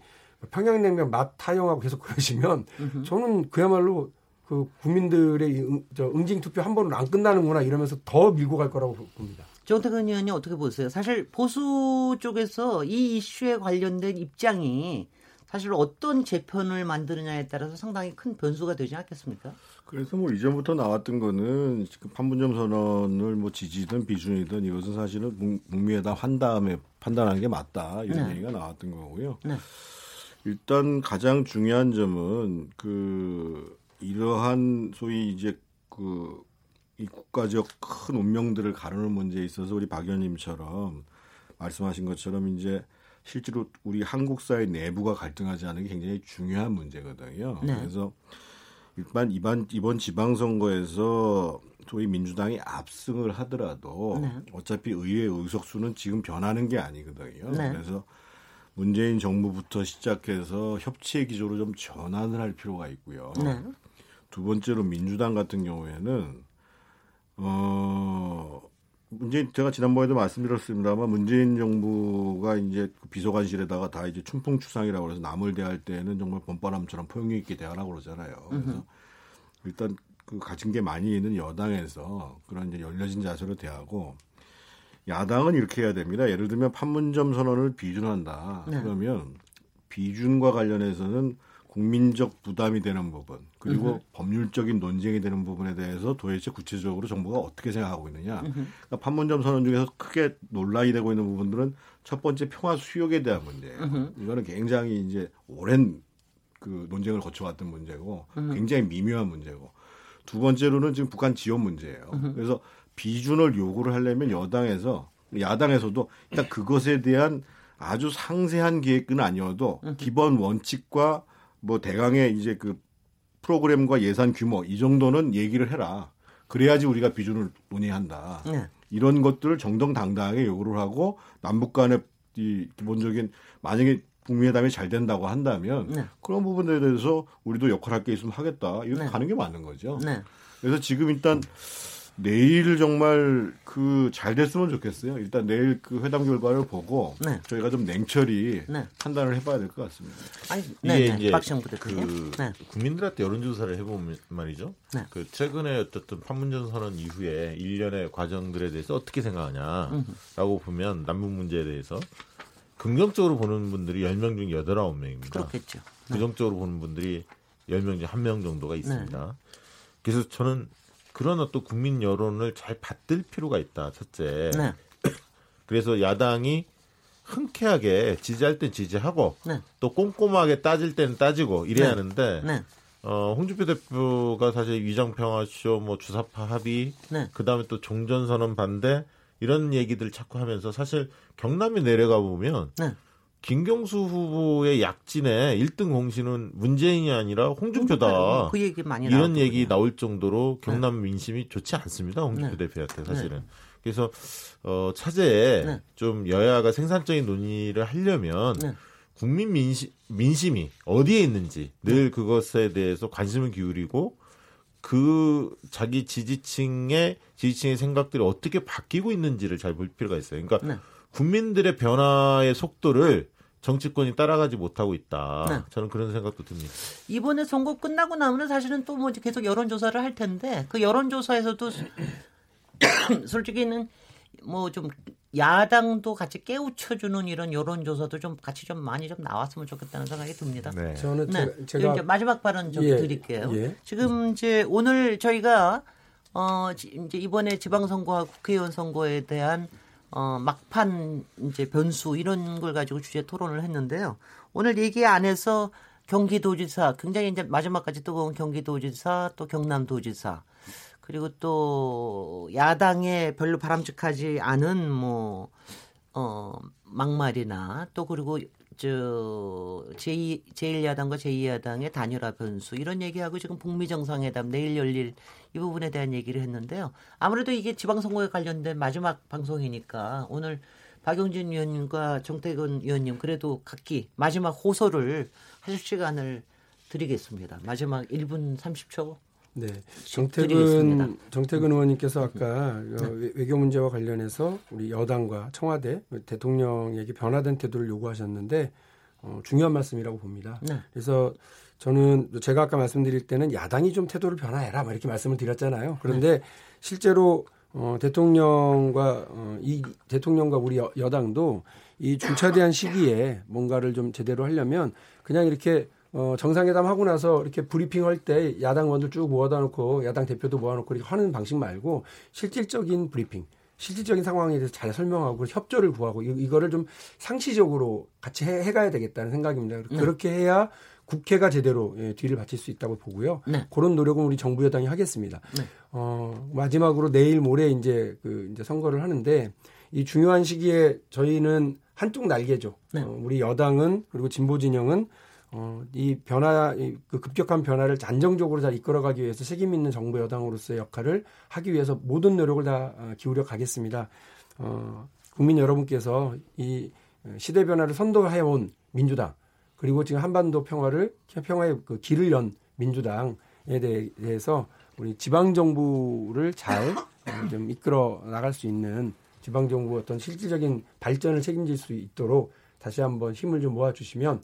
평양냉면 맛 타령하고 계속 그러시면 저는 그야말로 그 국민들의 응징 투표 한 번으로 안 끝나는구나 이러면서 더 밀고 갈 거라고 봅니다. 정태근 의원이 어떻게 보세요? 사실 보수 쪽에서 이 이슈에 관련된 입장이 사실 어떤 재편을 만드느냐에 따라서 상당히 큰 변수가 되지 않겠습니까? 그래서 뭐 이전부터 나왔던 거는 지금 판문점 선언을 뭐 지지든 비준이든 이것은 사실은 북미회담 한 다음에 판단하는 게 맞다 이런 얘기가 나왔던 거고요. 일단 가장 중요한 점은 그 이러한 소위 이제 그 이 국가적 큰 운명들을 가르는 문제에 있어서 우리 박 의원님처럼 말씀하신 것처럼 이제 실제로 우리 한국 사회 내부가 갈등하지 않은 게 굉장히 중요한 문제거든요. 그래서 일단 이번 지방선거에서 소위 민주당이 압승을 하더라도 어차피 의회 의석수는 지금 변하는 게 아니거든요. 그래서 문재인 정부부터 시작해서 협치의 기조로 좀 전환을 할 필요가 있고요. 두 번째로 민주당 같은 경우에는 문재인 제가 지난번에도 말씀드렸습니다만 문재인 정부가 이제 비서관실에다가 다 이제 춘풍추상이라고 그래서 남을 대할 때는 정말 봄바람처럼 포용력 있게 대하라고 그러잖아요. 그래서 일단 그 가진 게 많이 있는 여당에서 그런 이제 열려진 자세로 대하고, 야당은 이렇게 해야 됩니다. 예를 들면 판문점 선언을 비준한다. 네. 그러면 비준과 관련해서는 국민적 부담이 되는 부분, 그리고 법률적인 논쟁이 되는 부분에 대해서 도대체 구체적으로 정부가 어떻게 생각하고 있느냐. 그러니까 판문점 선언 중에서 크게 논란이 되고 있는 부분들은 첫 번째 평화 수역에 대한 문제예요. 이거는 굉장히 이제 오랜 그 논쟁을 거쳐왔던 문제고 굉장히 미묘한 문제고, 두 번째로는 지금 북한 지원 문제예요. 그래서 비준을 요구를 하려면 여당에서, 야당에서도 일단 그것에 대한 아주 상세한 계획은 아니어도 기본 원칙과 뭐 대강의 이제 그 프로그램과 예산 규모 이 정도는 얘기를 해라. 그래야지 우리가 비준을 논의한다. 네. 이런 것들을 정정당당하게 요구를 하고, 남북 간의 이 기본적인, 만약에 북미회담이 잘 된다고 한다면 네. 그런 부분에 대해서 우리도 역할할 게 있으면 하겠다. 이렇게 네. 가는 게 맞는 거죠. 네. 그래서 지금 일단 내일 정말 그 잘 됐으면 좋겠어요. 일단 내일 그 회담 결과를 보고 네. 저희가 좀 냉철히 네. 판단을 해봐야 될 것 같습니다. 아니, 이게 이제 그 네. 국민들한테 여론조사를 해보면 말이죠. 네. 그 최근에 어쨌든 판문점 선언 이후에 일련의 과정들에 대해서 어떻게 생각하냐라고 보면 남북 문제에 대해서 긍정적으로 보는 분들이 10명 중 8, 9명입니다. 그렇겠죠. 네. 부정적으로 보는 분들이 10명 중 1명 정도가 있습니다. 네. 그래서 저는 그런 어떤 국민 여론을 잘 받들 필요가 있다. 첫째. 네. 그래서 야당이 흔쾌하게 지지할 땐 지지하고 네. 또 꼼꼼하게 따질 땐 따지고 이래야 네. 하는데 네. 홍준표 대표가 사실 위장평화쇼, 뭐 주사파 합의, 네. 그다음에 또 종전선언 반대 이런 얘기들 자꾸 하면서 사실 경남에 내려가 보면 네. 김경수 후보의 약진의 1등 공신은 문재인이 아니라 홍준표다. 그 얘기 많이 이런 나왔거든요. 얘기 나올 정도로 경남 네. 민심이 좋지 않습니다. 홍준표 네. 대표한테 사실은. 네. 그래서 차제에 네. 좀 여야가 생산적인 논의를 하려면 네. 국민 민심이 어디에 있는지 늘 그것에 대해서 관심을 기울이고, 그 자기 지지층의 생각들이 어떻게 바뀌고 있는지를 잘 볼 필요가 있어요. 그러니까 네. 국민들의 변화의 속도를 정치권이 따라가지 못하고 있다. 네. 저는 그런 생각도 듭니다. 이번에 선거 끝나고 나면 사실은 또 뭐 계속 여론조사를 할 텐데, 그 여론조사에서도 솔직히는 뭐 좀 야당도 같이 깨우쳐주는 이런 여론조사도 좀 같이 좀 많이 좀 나왔으면 좋겠다는 생각이 듭니다. 네. 저는 네. 제가 이제 마지막 발언 좀 드릴게요. 지금 이제 오늘 저희가 이제 이번에 지방선거와 국회의원 선거에 대한 막판 이제 변수 이런 걸 가지고 주제 토론을 했는데요. 오늘 얘기 안에서 경기도지사, 굉장히 이제 마지막까지 뜨거운 경기도지사, 또 경남도지사, 그리고 또 야당에 별로 바람직하지 않은 뭐 막말이나 또 그리고 제1야당과 제2야당의 단일화 변수 이런 얘기하고, 지금 북미 정상회담 내일 열릴 이 부분에 대한 얘기를 했는데요. 아무래도 이게 지방선거에 관련된 마지막 방송이니까 오늘 박용진 의원님과 정태근 의원님 그래도 각기 마지막 호소를 하실 시간을 드리겠습니다. 마지막 1분 30초. 네, 정태근 의원님께서 아까 네. 외교 문제와 관련해서 우리 여당과 청와대, 대통령에게 변화된 태도를 요구하셨는데 중요한 말씀이라고 봅니다. 네. 그래서 저는 제가 아까 말씀드릴 때는 야당이 좀 태도를 변화해라 이렇게 말씀을 드렸잖아요. 그런데 네. 실제로 대통령과 우리 여당도 이 중차대한 시기에 뭔가를 좀 제대로 하려면 그냥 이렇게 정상회담 하고 나서 이렇게 브리핑할 때 야당 의원들 쭉 모아다 놓고 야당 대표도 모아놓고 이렇게 하는 방식 말고 실질적인 브리핑, 실질적인 상황에 대해서 잘 설명하고 협조를 구하고 이거를 좀 상시적으로 같이 해가야 되겠다는 생각입니다. 그렇게 해야 국회가 제대로 뒤를 바칠 수 있다고 보고요. 네. 그런 노력은 우리 정부 여당이 하겠습니다. 네. 마지막으로 내일 모레 이제 선거를 하는데, 이 중요한 시기에 저희는 한쪽 날개죠. 네. 우리 여당은, 그리고 진보 진영은 이 그 급격한 변화를 안정적으로 잘 이끌어가기 위해서 책임 있는 정부 여당으로서의 역할을 하기 위해서 모든 노력을 다 기울여 가겠습니다. 국민 여러분께서 이 시대 변화를 선도해온 민주당, 그리고 지금 한반도 평화의 그 길을 연 민주당에 대해서 우리 지방정부를 잘 좀 이끌어 나갈 수 있는, 지방정부의 어떤 실질적인 발전을 책임질 수 있도록 다시 한번 힘을 좀 모아주시면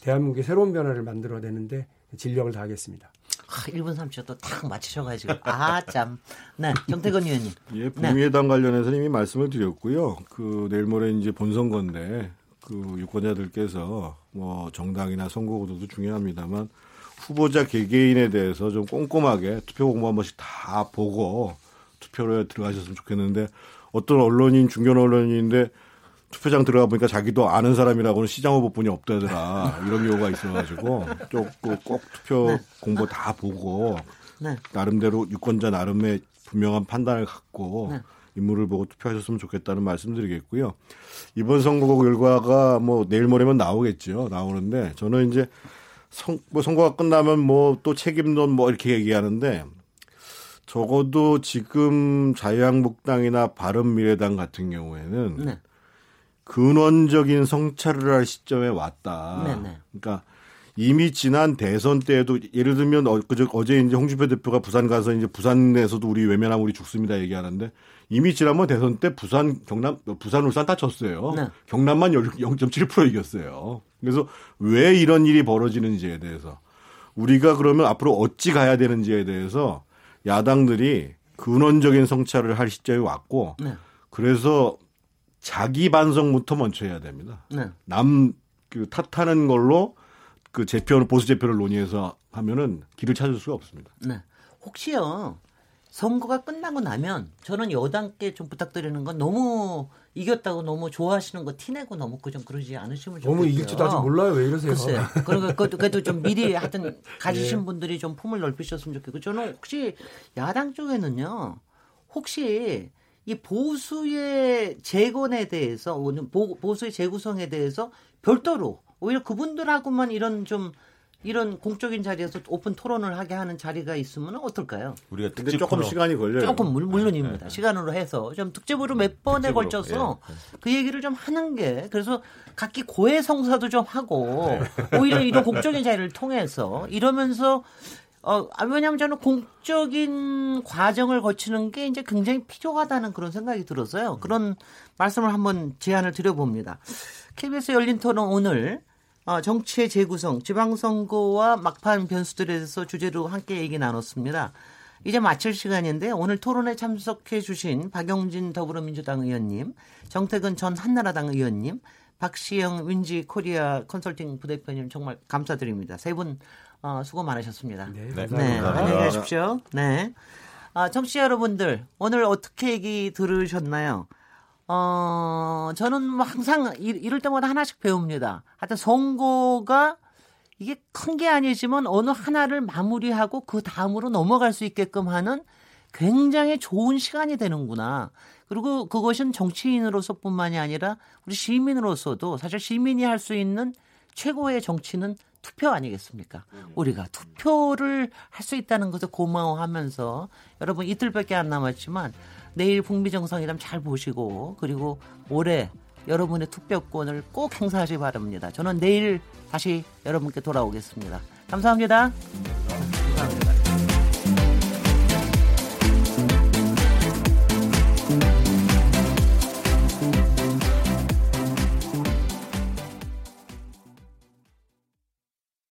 대한민국의 새로운 변화를 만들어내는데 진력을 다하겠습니다. 아, 1분 30초 딱 맞추셔가지고 아 참. 네, 정태근 의원님. 예, 북미회담 네. 관련해서 이미 말씀을 드렸고요. 그 내일 모레 이제 본선 건데 그 유권자들께서 뭐 정당이나 선거구도도 중요합니다만 후보자 개개인에 대해서 좀 꼼꼼하게 투표 공부 한 번씩 다 보고 투표로 들어가셨으면 좋겠는데 어떤 언론인 중견 언론인인데. 투표장 들어가 보니까 자기도 아는 사람이라고는 시장 후보뿐이 없다더라 이런 경우가 있어가지고 꼭 투표 네. 공보 다 보고 네. 나름대로 유권자 나름의 분명한 판단을 갖고 네. 인물을 보고 투표하셨으면 좋겠다는 말씀드리겠고요. 이번 선거 결과가 뭐 내일 모레면 나오겠죠. 나오는데 저는 이제 선거가 끝나면 뭐 또 책임론 뭐 이렇게 얘기하는데 적어도 지금 자유한국당이나 바른미래당 같은 경우에는. 네. 근원적인 성찰을 할 시점에 왔다. 네네. 그러니까 이미 지난 대선 때에도 예를 들면 어제 이제 홍준표 대표가 부산 가서 이제 부산에서도 우리 외면하면 우리 죽습니다 얘기하는데 이미 지난번 대선 때 부산 울산 다 졌어요. 네. 경남만 0.7% 이겼어요. 그래서 왜 이런 일이 벌어지는지에 대해서 우리가 그러면 앞으로 어찌 가야 되는지에 대해서 야당들이 근원적인 성찰을 할 시점에 왔고 네. 그래서 자기 반성부터 먼저 해야 됩니다. 네. 남 그 탓하는 걸로 그 재편 보수 재편을 논의해서 하면은 길을 찾을 수가 없습니다. 네. 혹시요 선거가 끝나고 나면 저는 여당께 좀 부탁드리는 건 너무 이겼다고 너무 좋아하시는 거 티내고 너무 그 좀 그러지 않으시면 좋겠어요. 너무 이길지도 아직 몰라요. 왜 이러세요? 글쎄요. 그러니까 그것도 좀 미리 하여튼 가지신 네. 분들이 좀 품을 넓히셨으면 좋겠고 저는 혹시 야당 쪽에는요 혹시 이 보수의 재건에 대해서 보수의 재구성에 대해서 별도로 오히려 그분들하고만 이런 공적인 자리에서 오픈 토론을 하게 하는 자리가 있으면 어떨까요? 우리가 근데 조금 시간이 걸려요. 조금 물론입니다. 네, 네. 시간으로 해서 좀 특집으로 몇 번에 걸쳐서 네, 네. 그 얘기를 좀 하는 게 그래서 각기 고해성사도 좀 하고 네. 오히려 이런 공적인 자리를 통해서 이러면서. 왜냐하면 저는 공적인 과정을 거치는 게 이제 굉장히 필요하다는 그런 생각이 들었어요. 그런 말씀을 한번 제안을 드려봅니다. KBS 열린토론 오늘 정치의 재구성, 지방선거와 막판 변수들에 대해서 주제로 함께 얘기 나눴습니다. 이제 마칠 시간인데 오늘 토론에 참석해 주신 박영진 더불어민주당 의원님, 정태근 전 한나라당 의원님, 박시영 윈즈 코리아 컨설팅 부대표님 정말 감사드립니다. 세 분 수고 많으셨습니다. 네, 감사합니다. 네, 안녕히 가십시오. 네, 청취자 여러분들 오늘 어떻게 얘기 들으셨나요? 저는 뭐 항상 이럴 때마다 하나씩 배웁니다. 하여튼 선거가 이게 큰 게 아니지만 어느 하나를 마무리하고 그 다음으로 넘어갈 수 있게끔 하는 굉장히 좋은 시간이 되는구나. 그리고 그것은 정치인으로서뿐만이 아니라 우리 시민으로서도 사실 시민이 할 수 있는 최고의 정치는 투표 아니겠습니까? 우리가 투표를 할 수 있다는 것을 고마워하면서 여러분 이틀밖에 안 남았지만 내일 북미 정상회담 잘 보시고 그리고 올해 여러분의 투표권을 꼭 행사하시기 바랍니다. 저는 내일 다시 여러분께 돌아오겠습니다. 감사합니다.